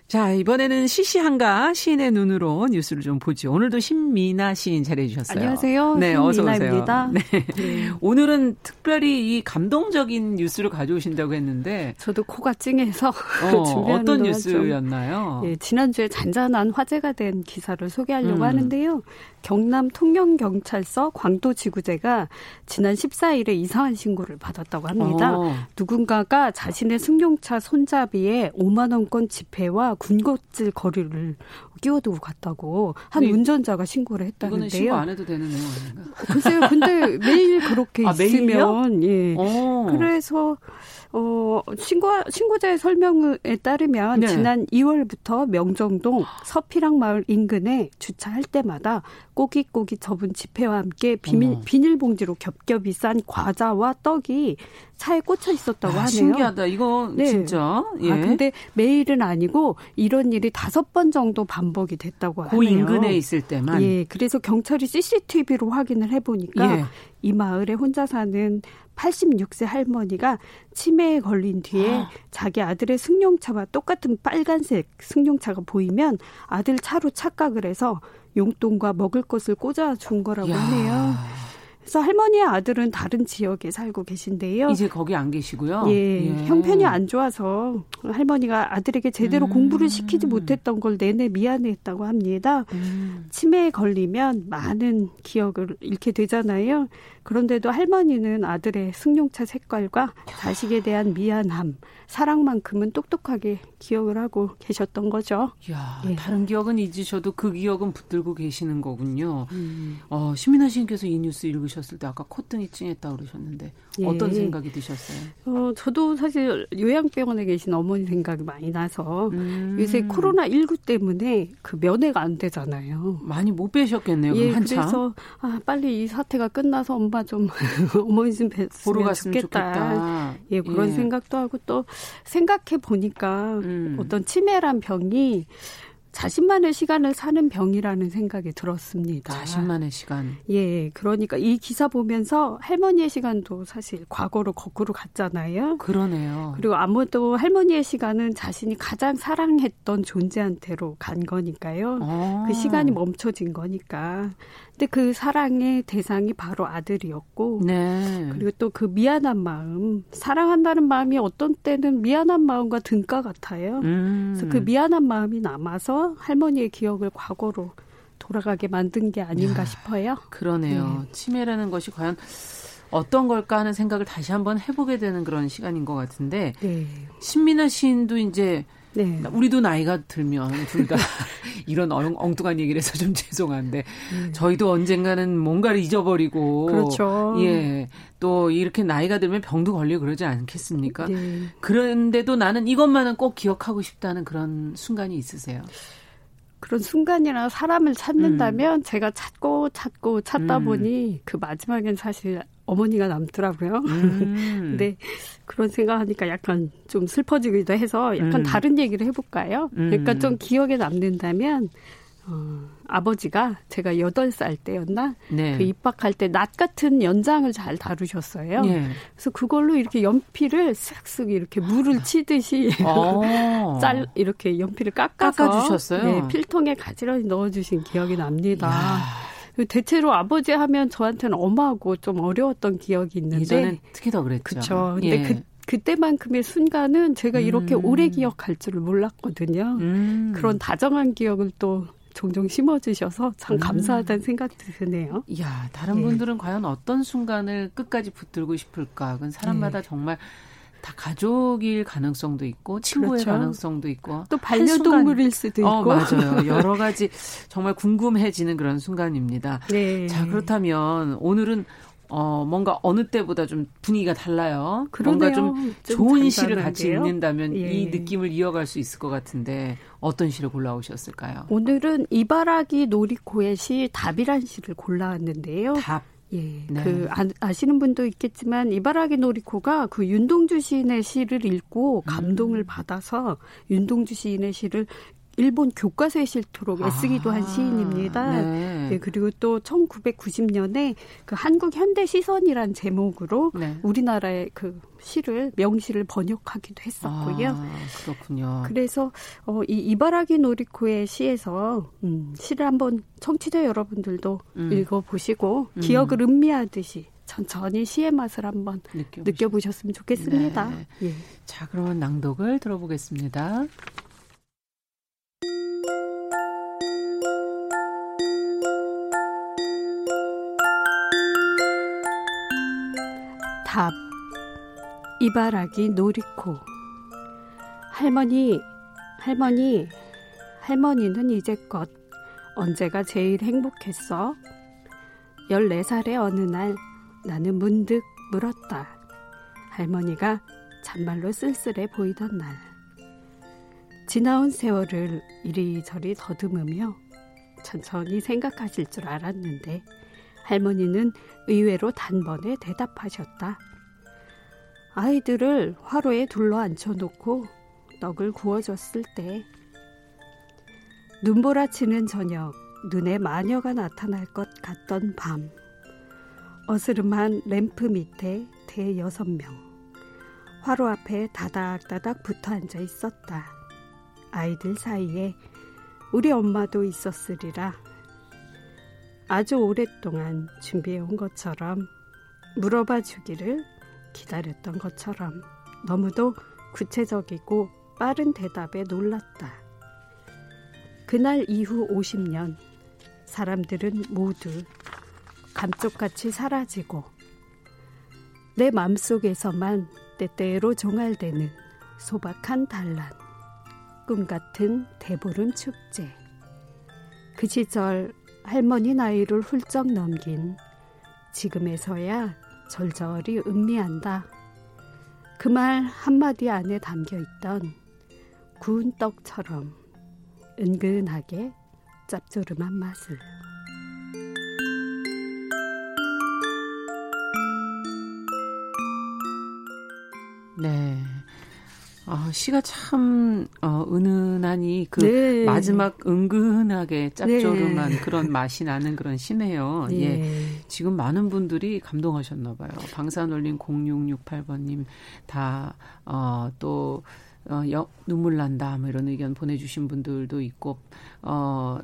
자, 이번에는 시시한가 시인의 눈으로 뉴스를 좀 보죠. 오늘도 신미나 시인 자리해 주셨어요. 안녕하세요. 네, 신미나입니다. 네. 네. 오늘은 특별히 이 감동적인 뉴스를 가져오신다고 했는데 저도 코가 찡해서 어, 어떤 뉴스였나요? 좀, 예, 지난주에 잔잔한 화제가 된 기사를 소개하려고 음. 하는데요. 경남 통영경찰서 광도지구대가 지난 십사 일에 이상한 신고를 받았다고 합니다. 어. 누군가가 자신의 승용차 손잡이에 오만 원권 지폐와 군것질 거리를 끼워두고 갔다고 한 운전자가 신고를 했다는데요. 이거는 신고 안 해도 되는 내용 아닌가? 글쎄요. 근데 매일 그렇게 아, 있으면. 매일요? 예. 오. 그래서 어, 신고, 신고자의 설명에 따르면 네. 지난 이월부터 명정동 서피랑마을 인근에 주차할 때마다 꼬깃꼬깃 접은 지폐와 함께 비밀, 비닐봉지로 겹겹이 싼 과자와 떡이 차에 꽂혀 있었다고 아, 하네요. 신기하다. 이거 네. 진짜. 예. 아, 근데 매일은 아니고 이런 일이 다섯 번 정도 반복이 됐다고 하네요. 그 인근에 있을 때만. 예. 그래서 경찰이 씨씨티비로 확인을 해보니까 예. 이 마을에 혼자 사는 팔십육 세 할머니가 치매에 걸린 뒤에 아. 자기 아들의 승용차와 똑같은 빨간색 승용차가 보이면 아들 차로 착각을 해서 용돈과 먹을 것을 꽂아준 거라고 야. 하네요. 그래서 할머니의 아들은 다른 지역에 살고 계신데요. 이제 거기 안 계시고요. 예, 예. 형편이 안 좋아서 할머니가 아들에게 제대로 음. 공부를 시키지 못했던 걸 내내 미안해했다고 합니다. 음. 치매에 걸리면 많은 기억을 잃게 되잖아요. 그런데도 할머니는 아들의 승용차 색깔과 자식에 대한 미안함, 사랑만큼은 똑똑하게 기억을 하고 계셨던 거죠. 이야, 예. 다른 기억은 잊으셔도 그 기억은 붙들고 계시는 거군요. 음. 어, 신민아 시인께서 이 뉴스 읽으셨을 때 아까 콧등이 찡했다고 그러셨는데 예. 어떤 생각이 드셨어요? 어, 저도 사실 요양병원에 계신 어머니 생각이 많이 나서 음. 요새 코로나십구 때문에 그 면회가 안 되잖아요. 많이 못 뵈셨겠네요. 예, 한참. 그래서 아, 빨리 이 사태가 끝나서 엄마 좀 어머니 좀 뵀으면 좋겠다. 좋겠다. 예, 그런 예. 생각도 하고 또 생각해 보니까 음. 어떤 치매란 병이 자신만의 시간을 사는 병이라는 생각이 들었습니다. 자신만의 시간. 예, 그러니까 이 기사 보면서 할머니의 시간도 사실 과거로 거꾸로 갔잖아요. 그러네요. 그리고 아무도 할머니의 시간은 자신이 가장 사랑했던 존재한테로 간 거니까요. 아. 그 시간이 멈춰진 거니까. 근데 그 사랑의 대상이 바로 아들이었고 네. 그리고 또 그 미안한 마음, 사랑한다는 마음이 어떤 때는 미안한 마음과 등가 같아요. 음. 그래서 그 미안한 마음이 남아서 할머니의 기억을 과거로 돌아가게 만든 게 아닌가 야, 싶어요. 그러네요. 네. 치매라는 것이 과연 어떤 걸까 하는 생각을 다시 한번 해보게 되는 그런 시간인 것 같은데 네. 신미나 시인도 이제 네. 우리도 나이가 들면 둘 다 이런 엉뚱한 얘기를 해서 좀 죄송한데 네. 저희도 언젠가는 뭔가를 잊어버리고 그렇죠. 예, 또 이렇게 나이가 들면 병도 걸리고 그러지 않겠습니까? 네. 그런데도 나는 이것만은 꼭 기억하고 싶다는 그런 순간이 있으세요? 그런 순간이나 사람을 찾는다면 음. 제가 찾고 찾고 찾다 음. 보니 그 마지막엔 사실 어머니가 남더라고요. 음. 근데 그런 생각하니까 약간 좀 슬퍼지기도 해서 약간 음. 다른 얘기를 해볼까요? 음. 그러니까 좀 기억에 남는다면 어, 아버지가 제가 여덟 살 때였나? 네. 그 입학할 때 낫 같은 연장을 잘 다루셨어요. 네. 그래서 그걸로 이렇게 연필을 쓱쓱 이렇게 물을 치듯이 짤 이렇게 연필을 깎아서 깎아주셨어요? 네, 필통에 가지런히 넣어주신 기억이 납니다. 이야. 대체로 아버지 하면 저한테는 엄하고 좀 어려웠던 기억이 있는데 예전엔 특히 더 그랬죠. 그렇죠. 근데 예. 그 그때만큼의 순간은 제가 이렇게 음. 오래 기억할 줄을 몰랐거든요. 음. 그런 다정한 기억을 또 종종 심어주셔서 참 감사하다는 음. 생각이 드네요. 이야, 다른 예. 분들은 과연 어떤 순간을 끝까지 붙들고 싶을까? 그건 사람마다 예. 정말 다 가족일 가능성도 있고 친구의 그렇죠. 가능성도 있고 또 반려동물일 수도 있고 어, 맞아요. 여러 가지 정말 궁금해지는 그런 순간입니다. 네. 자, 그렇다면 오늘은 어, 뭔가 어느 때보다 좀 분위기가 달라요. 그러네요. 뭔가 좀, 좀 좋은 시를 같이 읽는다면 예. 이 느낌을 이어갈 수 있을 것 같은데 어떤 시를 골라오셨을까요? 오늘은 이바라기 노리코의 시 답이란 시를 골라왔는데요. 답. 예, 네. 그 아, 아시는 분도 있겠지만 이바라기 노리코가 그 윤동주 시인의 시를 읽고 감동을 음. 받아서 윤동주 시인의 시를 일본 교과서에 실토록 애쓰기도 아, 한 시인입니다. 네. 네, 그리고 또 천구백구십 년에 그 한국 현대 시선이란 제목으로 네. 우리나라의 그 시를 명시를 번역하기도 했었고요. 아, 그렇군요. 그래서 어, 이 이바라기 노리코의 시에서 음, 시를 한번 청취자 여러분들도 음. 읽어보시고 음. 기억을 음미하듯이 천천히 시의 맛을 한번 느껴보시... 느껴보셨으면 좋겠습니다. 네. 예. 자, 그러면 낭독을 들어보겠습니다. 답. 이바라기 노리코. 할머니, 할머니, 할머니는 이제껏 언제가 제일 행복했어? 열네 살의 어느 날 나는 문득 물었다. 할머니가 참말로 쓸쓸해 보이던 날. 지나온 세월을 이리저리 더듬으며 천천히 생각하실 줄 알았는데 할머니는 의외로 단번에 대답하셨다. 아이들을 화로에 둘러앉혀놓고 떡을 구워줬을 때 눈보라치는 저녁, 눈에 마녀가 나타날 것 같던 밤, 어스름한 램프 밑에 대여섯 명 화로 앞에 다닥다닥 붙어앉아 있었다. 아이들 사이에 우리 엄마도 있었으리라. 아주 오랫동안 준비해온 것처럼, 물어봐 주기를 기다렸던 것처럼 너무도 구체적이고 빠른 대답에 놀랐다. 그날 이후 오십 년, 사람들은 모두 감쪽같이 사라지고 내 맘속에서만 때때로 종알대는 소박한 단란, 꿈같은 대보름 축제. 그 시절 할머니 나이를 훌쩍 넘긴 지금에서야 절절히 음미한다. 그 말 한마디 안에 담겨있던 구운 떡처럼 은근하게 짭조름한 맛을. 네. 아, 시가 참 어, 은은하니 그 네. 마지막 은근하게 짭조름한 네. 그런 맛이 나는 그런 시네요. 네. 예. 지금 많은 분들이 감동하셨나 봐요. 방산올림 공육육팔 번님 다 어, 또 어, 여, 눈물 난다 뭐 이런 의견 보내주신 분들도 있고 어,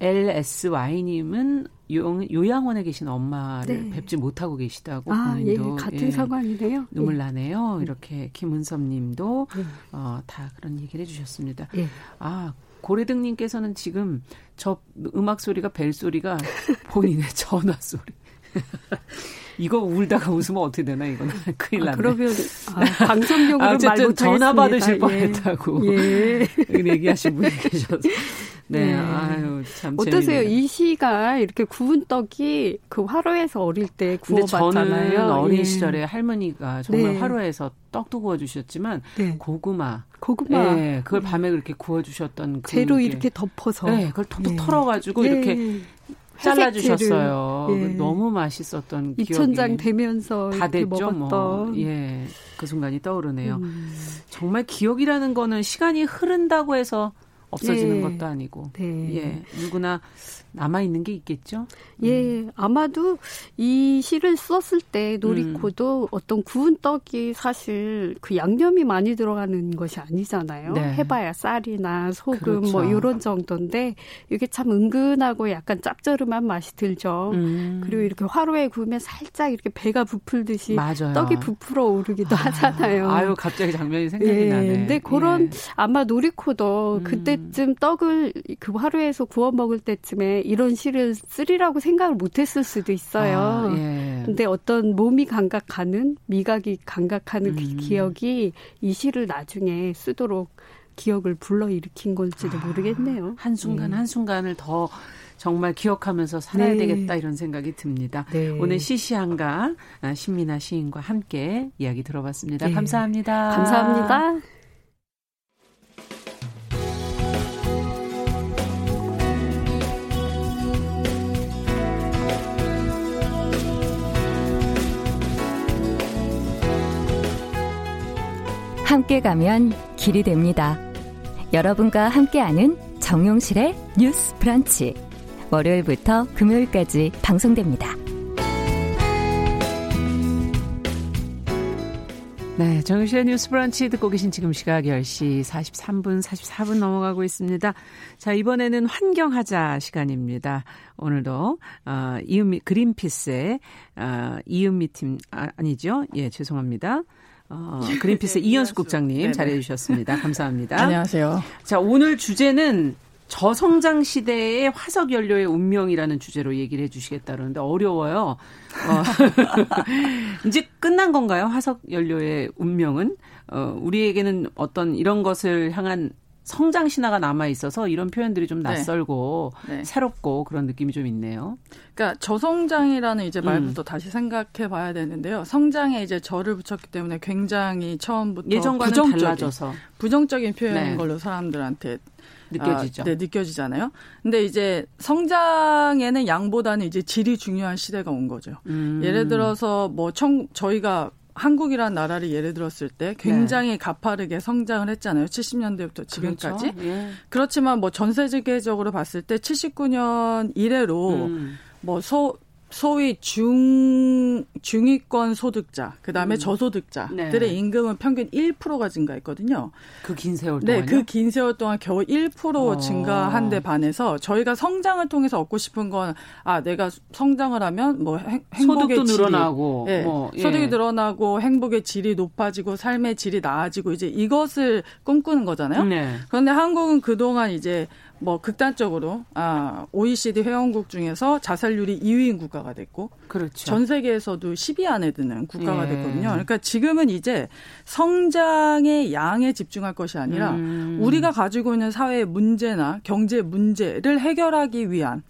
엘에스와이님은 요양원에 계신 엄마를 네. 뵙지 못하고 계시다고. 아, 본인도 예, 같은 예, 상황이네요. 눈물 예. 나네요. 이렇게 김은섭님도 예. 어, 다 그런 얘기를 해주셨습니다. 예. 아, 고래등님께서는 지금 저 음악 소리가 벨 소리가 본인의 전화 소리. 이거 울다가 웃으면 어떻게 되나 이거는 큰일 났네. 아, 그러면 아, 방송용으로 아, 말 못하겠습니다. 전화 받으실 예. 뻔했다고 예. 얘기하신 분이 계셔서. 네. 네, 아유, 참. 어떠세요? 재밌네요. 이 시가 이렇게 구운 떡이 그 화로에서 어릴 때 구워봤잖아요. 저는 어린 예. 시절에 할머니가 정말 네. 화로에서 떡도 구워주셨지만 네. 고구마, 고구마, 네, 그걸 밤에 그렇게 구워주셨던 그 재로 이렇게 덮어서, 네, 그걸 톡톡 네. 털어가지고 네. 이렇게. 잘라주셨어요. 예. 너무 맛있었던 기억이. 입천장 되면서 다 됐죠. 뭐. 예, 그 순간이 떠오르네요. 음. 정말 기억이라는 거는 시간이 흐른다고 해서 없어지는 예. 것도 아니고 네. 예, 누구나 남아있는 게 있겠죠. 예, 음. 아마도 이 시를 썼을 때 노리코도 음. 어떤 구운 떡이 사실 그 양념이 많이 들어가는 것이 아니잖아요. 네. 해봐야 쌀이나 소금 그렇죠. 뭐 이런 정도인데 이게 참 은근하고 약간 짭조름한 맛이 들죠. 음. 그리고 이렇게 화로에 구우면 살짝 이렇게 배가 부풀듯이 맞아요. 떡이 부풀어 오르기도 아, 하잖아요. 아유, 갑자기 장면이 생각이 예, 나네. 근데 그런 예. 아마 노리코도 음. 그때 쯤 떡을 그 화로에서 구워 먹을 때쯤에 이런 시를 쓰리라고 생각을 못했을 수도 있어요. 그런데 아, 예. 어떤 몸이 감각하는, 미각이 감각하는 음. 그 기억이 이 시를 나중에 쓰도록 기억을 불러일으킨 건지도 모르겠네요. 아, 한순간 예. 한순간을 더 정말 기억하면서 살아야 네. 되겠다 이런 생각이 듭니다. 네. 오늘 시시한가 신미나 시인과 함께 이야기 들어봤습니다. 네. 감사합니다. 감사합니다. 함께 가면 길이 됩니다. 여러분과 함께하는 정용실의 뉴스 브런치, 월요일부터 금요일까지 방송됩니다. 네, 정용실의 뉴스 브런치 듣고 계신 지금 시각 열 시 사십삼 분 사십사 분 넘어가고 있습니다. 자, 이번에는 환경하자 시간입니다. 오늘도 어, 이은미, 그린피스의 어, 이은미 팀 아, 아니죠? 예, 죄송합니다. 어, 그린피스 이현숙 국장님 자리해 주셨습니다. 감사합니다. 안녕하세요. 자, 오늘 주제는 저성장 시대의 화석 연료의 운명이라는 주제로 얘기를 해 주시겠다 그러는데 어려워요. 어, 이제 끝난 건가요? 화석 연료의 운명은? 어, 우리에게는 어떤 이런 것을 향한 성장 신화가 남아 있어서 이런 표현들이 좀 낯설고 네. 네. 새롭고 그런 느낌이 좀 있네요. 그러니까 저성장이라는 이제 말부터 음. 다시 생각해 봐야 되는데요. 성장에 이제 저를 붙였기 때문에 굉장히 처음부터 예전과는 부정적인, 달라져서 부정적인 표현인 네. 걸로 사람들한테 느껴지죠. 아, 네, 느껴지잖아요. 근데 이제 성장에는 양보다는 이제 질이 중요한 시대가 온 거죠. 음. 예를 들어서 뭐 청, 저희가 한국이라는 나라를 예를 들었을 때 굉장히 네. 가파르게 성장을 했잖아요. 칠십 년대부터 지금까지. 그렇죠? 예. 그렇지만 뭐 전 세계적으로 봤을 때 칠십구 년 이래로 음. 뭐 소, 소위 중, 중위권 소득자, 그 다음에 음. 저소득자들의 네. 임금은 평균 일 퍼센트가 증가했거든요. 그 긴 세월 동안? 네, 그 긴 세월 동안 겨우 일 퍼센트 어. 증가한 데 반해서 저희가 성장을 통해서 얻고 싶은 건, 아, 내가 성장을 하면 뭐 행, 행복의 소득도 질이. 늘어나고. 네, 뭐, 예. 소득이 늘어나고 행복의 질이 높아지고 삶의 질이 나아지고 이제 이것을 꿈꾸는 거잖아요. 네. 그런데 한국은 그동안 이제 뭐 극단적으로 아, 오이시디 회원국 중에서 자살률이 이 위인 국가가 됐고 그렇죠. 전 세계에서도 십 위 안에 드는 국가가 예. 됐거든요. 그러니까 지금은 이제 성장의 양에 집중할 것이 아니라 음. 우리가 가지고 있는 사회의 문제나 경제 문제를 해결하기 위한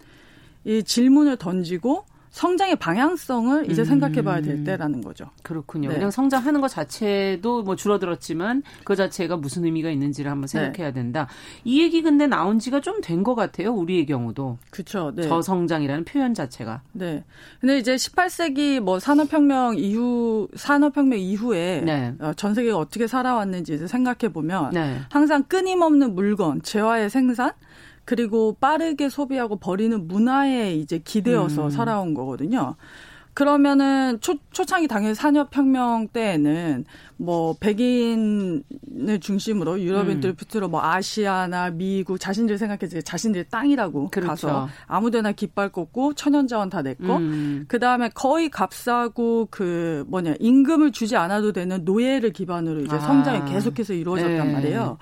이 질문을 던지고 성장의 방향성을 이제 음. 생각해봐야 될 때라는 거죠. 그렇군요. 네. 그냥 성장하는 것 자체도 뭐 줄어들었지만 그 자체가 무슨 의미가 있는지를 한번 생각해야 네. 된다. 이 얘기 근데 나온 지가 좀 된 것 같아요. 우리의 경우도. 그렇죠. 네. 저성장이라는 표현 자체가. 네. 근데 이제 십팔 세기 뭐 산업혁명 이후 산업혁명 이후에 네. 전 세계가 어떻게 살아왔는지 이제 생각해 보면 네. 항상 끊임없는 물건, 재화의 생산. 그리고 빠르게 소비하고 버리는 문화에 이제 기대어서 음. 살아온 거거든요. 그러면은 초, 초창기 당연히 산업혁명 때에는 뭐 백인을 중심으로 유럽인들을 붙으러 뭐 아시아나 미국 자신들 생각해서 자신들 땅이라고 그렇죠. 가서 아무데나 깃발 꽂고 천연자원 다 냈고 음. 그 다음에 거의 값싸고 그 뭐냐 임금을 주지 않아도 되는 노예를 기반으로 이제 아. 성장이 계속해서 이루어졌단 네. 말이에요.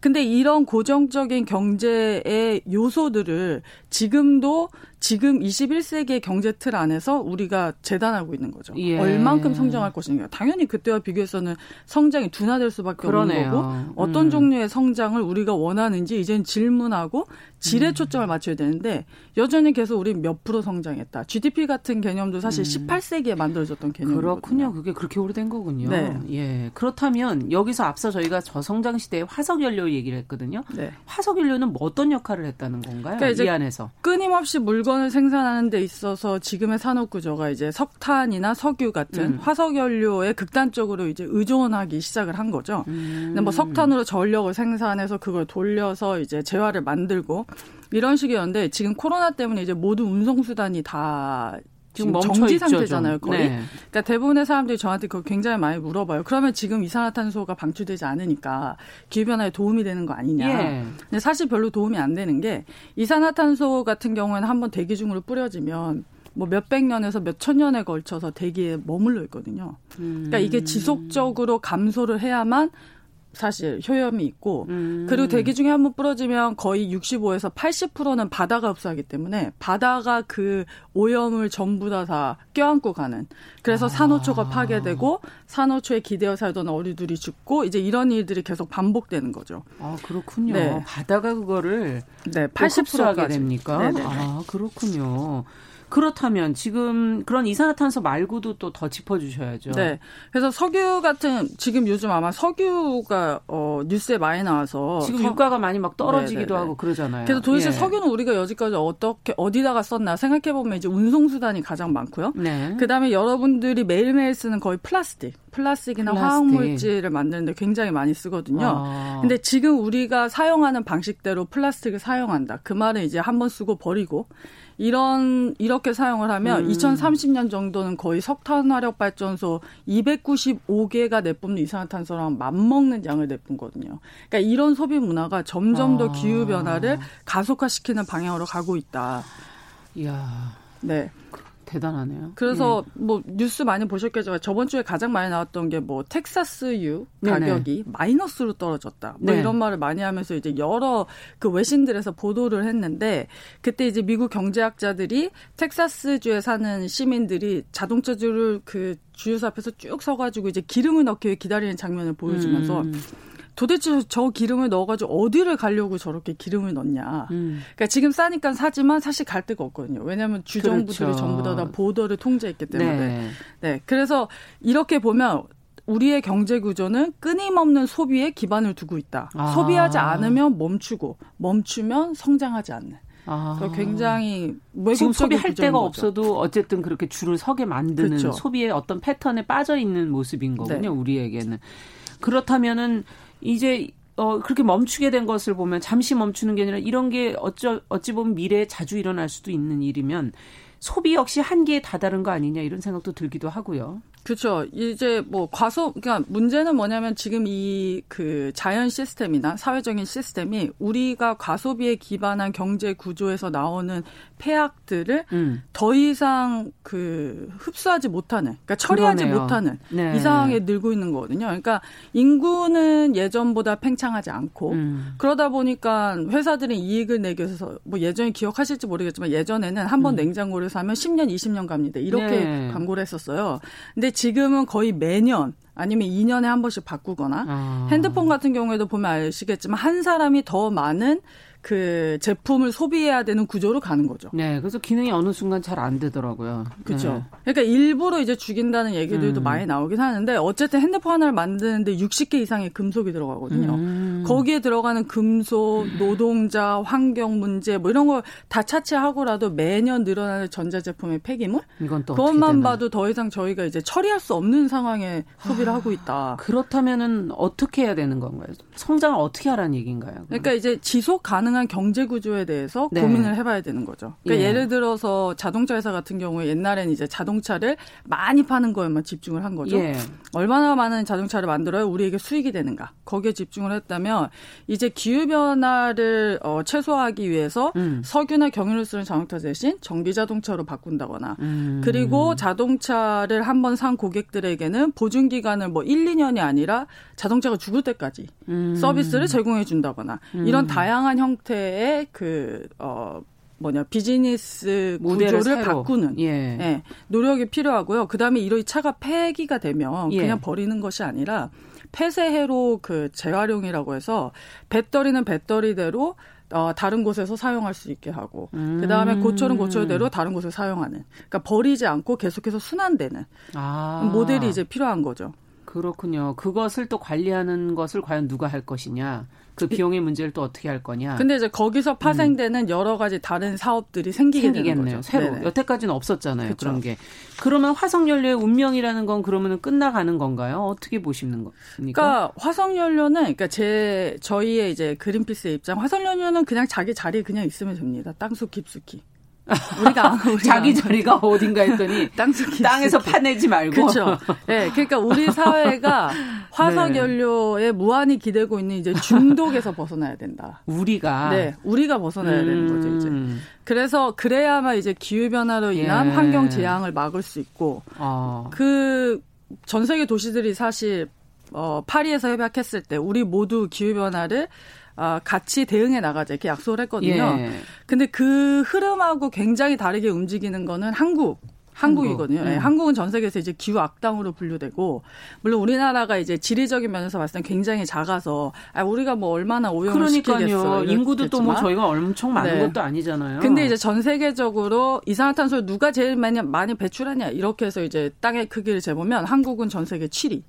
근데 이런 고정적인 경제의 요소들을 지금도 지금 이십일 세기의 경제 틀 안에서 우리가 재단하고 있는 거죠. 예. 얼만큼 성장할 것인가. 당연히 그때와 비교해서는 성장이 둔화될 수밖에 그러네요. 없는 거고 어떤 음. 종류의 성장을 우리가 원하는지 이제는 질문하고 질에 음. 초점을 맞춰야 되는데 여전히 계속 우리 몇 프로 성장했다. 지디피 같은 개념도 사실 음. 십팔 세기에 만들어졌던 개념이거든요. 그렇군요. 그게 그렇게 오래된 거군요. 네. 예. 그렇다면 여기서 앞서 저희가 저성장 시대의 화석연료 얘기를 했거든요. 네. 화석연료는 뭐 어떤 역할을 했다는 건가요? 그러니까 이제 이 안에서. 끊임없이 물건 물건을 생산하는 데 있어서 지금의 산업 구조가 이제 석탄이나 석유 같은 음. 화석 연료에 극단적으로 이제 의존하기 시작을 한 거죠. 음. 근데 뭐 석탄으로 전력을 생산해서 그걸 돌려서 이제 재화를 만들고 이런 식이었는데 지금 코로나 때문에 이제 모든 운송 수단이 다 지금 정지 상태잖아요, 거의. 네. 그러니까 대부분의 사람들이 저한테 그거 굉장히 많이 물어봐요. 그러면 지금 이산화탄소가 방출되지 않으니까 기후변화에 도움이 되는 거 아니냐. 예. 근데 사실 별로 도움이 안 되는 게 이산화탄소 같은 경우에는 한번 대기 중으로 뿌려지면 뭐 몇백 년에서 몇천 년에 걸쳐서 대기에 머물러 있거든요. 그러니까 이게 지속적으로 감소를 해야만 사실 효염이 있고 음. 그리고 대기 중에 한번 부러지면 거의 육십오에서 팔십 퍼센트는 바다가 흡수하기 때문에 바다가 그 오염을 전부 다 다 껴안고 가는 그래서 아. 산호초가 파괴되고 산호초에 기대어 살던 어류들이 죽고 이제 이런 일들이 계속 반복되는 거죠. 아 그렇군요. 네. 바다가 그거를 네, 팔십 퍼센트가 됩니까? 네네. 아 그렇군요. 그렇다면 지금 그런 이산화탄소 말고도 또 더 짚어주셔야죠. 네. 그래서 석유 같은 지금 요즘 아마 석유가 어, 뉴스에 많이 나와서 지금 서, 유가가 많이 막 떨어지기도 네네네. 하고 그러잖아요. 그래서 도대체 예. 석유는 우리가 여지까지 어떻게 어디다가 썼나 생각해 보면 이제 운송 수단이 가장 많고요. 네. 그다음에 여러분들이 매일매일 쓰는 거의 플라스틱, 플라스틱이나 플라스틱. 화학물질을 만드는데 굉장히 많이 쓰거든요. 아. 근데 지금 우리가 사용하는 방식대로 플라스틱을 사용한다. 그 말은 이제 한번 쓰고 버리고 이런 이렇게 사용을 하면 음. 이천삼십 년 정도는 거의 석탄화력발전소 이백구십오 개가 내뿜는 이산화탄소랑 맞먹는 양을 내뿜거든요. 그러니까 이런 소비 문화가 점점 더 아. 기후변화를 가속화시키는 방향으로 가고 있다. 이야. 네. 대단하네요. 그래서 예. 뭐 뉴스 많이 보셨겠지만 저번 주에 가장 많이 나왔던 게 뭐 텍사스유 가격이 네네. 마이너스로 떨어졌다. 뭐 네. 이런 말을 많이 하면서 이제 여러 그 외신들에서 보도를 했는데 그때 이제 미국 경제학자들이 텍사스주에 사는 시민들이 자동차주를 그 주유소 앞에서 쭉 서가지고 이제 기름을 넣기 위해 기다리는 장면을 보여주면서. 음. 도대체 저 기름을 넣어가지고 어디를 가려고 저렇게 기름을 넣냐. 음. 그러니까 지금 싸니까 사지만 사실 갈 데가 없거든요. 왜냐하면 주정부들이 그렇죠. 전부 다, 다 보더를 통제했기 때문에. 네. 네. 그래서 이렇게 보면 우리의 경제 구조는 끊임없는 소비에 기반을 두고 있다. 아. 소비하지 않으면 멈추고 멈추면 성장하지 않는. 아. 굉장히 지금 소비할 데가 없어도 어쨌든 그렇게 줄을 서게 만드는 그렇죠. 소비의 어떤 패턴에 빠져 있는 모습인 거군요. 네. 우리에게는. 그렇다면은 이제 어 그렇게 멈추게 된 것을 보면 잠시 멈추는 게 아니라 이런 게 어쩌, 어찌 보면 미래에 자주 일어날 수도 있는 일이면 소비 역시 한계에 다다른 거 아니냐 이런 생각도 들기도 하고요. 그렇죠. 이제 뭐 과소 그러니까 문제는 뭐냐면 지금 이 그 자연 시스템이나 사회적인 시스템이 우리가 과소비에 기반한 경제 구조에서 나오는 폐악들을 음. 더 이상 그 흡수하지 못하는, 그러니까 처리하지 그러네요. 못하는 네. 이 상황에 늘고 있는 거거든요. 그러니까 인구는 예전보다 팽창하지 않고 음. 그러다 보니까 회사들이 이익을 내기 위해서 뭐 예전에 기억하실지 모르겠지만 예전에는 한번 음. 냉장고를 사면 십 년, 이십 년 갑니다. 이렇게 네. 광고를 했었어요. 근데 지금은 거의 매년 아니면 이 년에 한 번씩 바꾸거나 아. 핸드폰 같은 경우에도 보면 아시겠지만 한 사람이 더 많은 그 제품을 소비해야 되는 구조로 가는 거죠. 네, 그래서 기능이 어느 순간 잘 안 되더라고요. 그렇죠. 네. 그러니까 일부러 이제 죽인다는 얘기들도 음. 많이 나오긴 하는데 어쨌든 핸드폰 하나를 만드는데 육십 개 이상의 금속이 들어가거든요. 음. 거기에 들어가는 금속, 노동자, 환경 문제 뭐 이런 걸 다 차치하고라도 매년 늘어나는 전자제품의 폐기물 이건 또 그것만 봐도 더 이상 저희가 이제 처리할 수 없는 상황에 소비를 아, 하고 있다. 그렇다면은 어떻게 해야 되는 건가요? 성장을 어떻게 하라는 얘기인가요? 그럼? 그러니까 이제 지속 가능한 경제 구조에 대해서 네. 고민을 해봐야 되는 거죠. 그러니까 예. 예를 들어서 자동차 회사 같은 경우에 옛날에는 이제 자동차를 많이 파는 거에만 집중을 한 거죠. 예. 얼마나 많은 자동차를 만들어야 우리에게 수익이 되는가. 거기에 집중을 했다면 이제 기후변화를 어, 최소화하기 위해서 음. 석유나 경유를 쓰는 자동차 대신 전기자동차로 바꾼다거나 음. 그리고 자동차를 한번 산 고객들에게는 보증기간을 뭐 일, 이 년이 아니라 자동차가 죽을 때까지 음. 서비스를 제공해 준다거나 음. 이런 다양한 형태의 형태의 그 어 뭐냐 비즈니스 구조를 새로. 바꾸는 예. 예, 노력이 필요하고요. 그다음에 이런 차가 폐기가 되면 예. 그냥 버리는 것이 아니라 폐쇄해로 그 재활용이라고 해서 배터리는 배터리대로 어, 다른 곳에서 사용할 수 있게 하고 음. 그다음에 고철은 고철대로 다른 곳에 사용하는. 그러니까 버리지 않고 계속해서 순환되는 아. 모델이 이제 필요한 거죠. 그렇군요. 그것을 또 관리하는 것을 과연 누가 할 것이냐. 그 비용의 문제를 또 어떻게 할 거냐. 근데 이제 거기서 파생되는 음. 여러 가지 다른 사업들이 생기게 생기겠네요. 되는 거죠. 새로. 네네. 여태까지는 없었잖아요. 그쵸. 그런 게. 그러면 화석연료의 운명이라는 건 그러면 끝나가는 건가요? 어떻게 보시는 겁니까? 그러니까 화석연료는 그러니까 제 저희의 이제 그린피스의 입장. 화석연료는 그냥 자기 자리에 그냥 있으면 됩니다. 땅속 깊숙이. 우리가, 우리가 자기 자리가 어딘가 했더니 땅속이 땅에서 깊숙이. 파내지 말고 그렇죠. 네, 그러니까 우리 사회가 화석연료에 네. 무한히 기대고 있는 이제 중독에서 벗어나야 된다. 우리가 네, 우리가 벗어나야 음. 되는 거죠 이제. 그래서 그래야만 이제 기후 변화로 인한 예. 환경 재앙을 막을 수 있고 어. 그 전 세계 도시들이 사실 어, 파리에서 협약했을 때 우리 모두 기후 변화를 아, 같이 대응해 나가자 이렇게 약속을 했거든요. 예. 근데 그 흐름하고 굉장히 다르게 움직이는 거는 한국 한국이거든요. 한국. 네. 한국은 전 세계에서 이제 기후 악당으로 분류되고, 물론 우리나라가 이제 지리적인 면에서 봤을 때 굉장히 작아서, 아, 우리가 뭐 얼마나 오염을 그러니까요. 시키겠어. 인구도 또 뭐 저희가 엄청 많은 네. 것도 아니잖아요. 근데 이제 전 세계적으로 이산화탄소를 누가 제일 많이, 많이 배출하냐, 이렇게 해서 이제 땅의 크기를 재보면 한국은 전 세계 칠 위.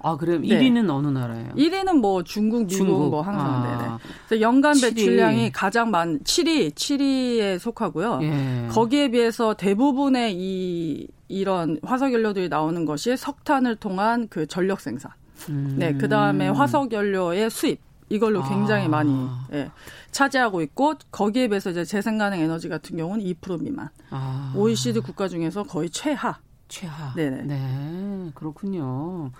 아, 그래요? 네. 일 위는 어느 나라예요? 일 위는 뭐 중국, 미국, 중국. 뭐 항상. 아. 네네. 그래서 연간 칠 위. 배출량이 가장 많, 칠 위, 칠 위에 속하고요. 예. 거기에 비해서 대부분의 이, 이런 화석연료들이 나오는 것이 석탄을 통한 그 전력 생산. 음. 네. 그 다음에 화석연료의 수입. 이걸로 굉장히 아. 많이, 예, 차지하고 있고, 거기에 비해서 이제 재생 가능 에너지 같은 경우는 이 퍼센트 미만. 아. 오이시디 국가 중에서 거의 최하. 최하. 네네. 네. 그렇군요.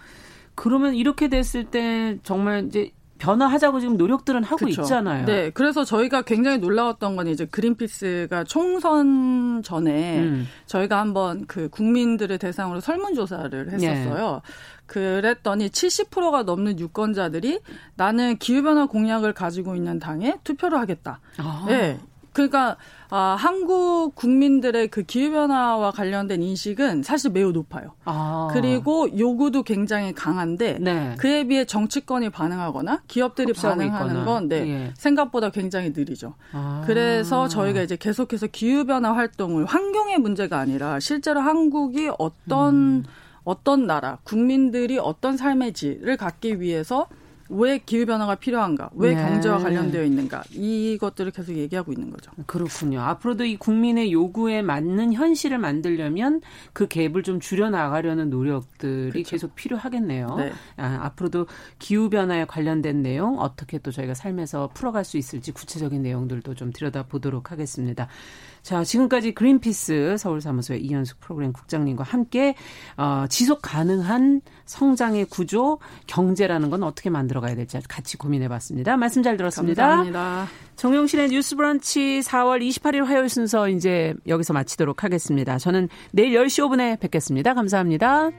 그러면 이렇게 됐을 때 정말 이제 변화하자고 지금 노력들은 하고 그쵸. 있잖아요. 네. 그래서 저희가 굉장히 놀라웠던 건 이제 그린피스가 총선 전에 음. 저희가 한번 그 국민들을 대상으로 설문조사를 했었어요. 네. 그랬더니 칠십 퍼센트가 넘는 유권자들이 나는 기후변화 공약을 가지고 있는 당에 투표를 하겠다. 아. 네. 그러니까 아, 한국 국민들의 그 기후변화와 관련된 인식은 사실 매우 높아요. 아. 그리고 요구도 굉장히 강한데 네. 그에 비해 정치권이 반응하거나 기업들이 반응하는 건 네, 예. 생각보다 굉장히 느리죠. 아. 그래서 저희가 이제 계속해서 기후변화 활동을 환경의 문제가 아니라 실제로 한국이 어떤 음. 어떤 나라, 국민들이 어떤 삶의 질을 갖기 위해서 왜 기후변화가 필요한가, 왜 네. 경제와 관련되어 있는가, 이것들을 계속 얘기하고 있는 거죠. 그렇군요. 앞으로도 이 국민의 요구에 맞는 현실을 만들려면 그 갭을 좀 줄여나가려는 노력들이 그렇죠. 계속 필요하겠네요. 네. 아, 앞으로도 기후변화에 관련된 내용, 어떻게 또 저희가 삶에서 풀어갈 수 있을지 구체적인 내용들도 좀 들여다보도록 하겠습니다. 자, 지금까지 그린피스 서울사무소의 이현숙 프로그램 국장님과 함께 어, 지속 가능한 성장의 구조, 경제라는 건 어떻게 만들어가야 될지 같이 고민해봤습니다. 말씀 잘 들었습니다. 감사합니다. 정용실의 뉴스브런치 사월 이십팔일 화요일 순서 이제 여기서 마치도록 하겠습니다. 저는 내일 열 시 오 분에 뵙겠습니다. 감사합니다.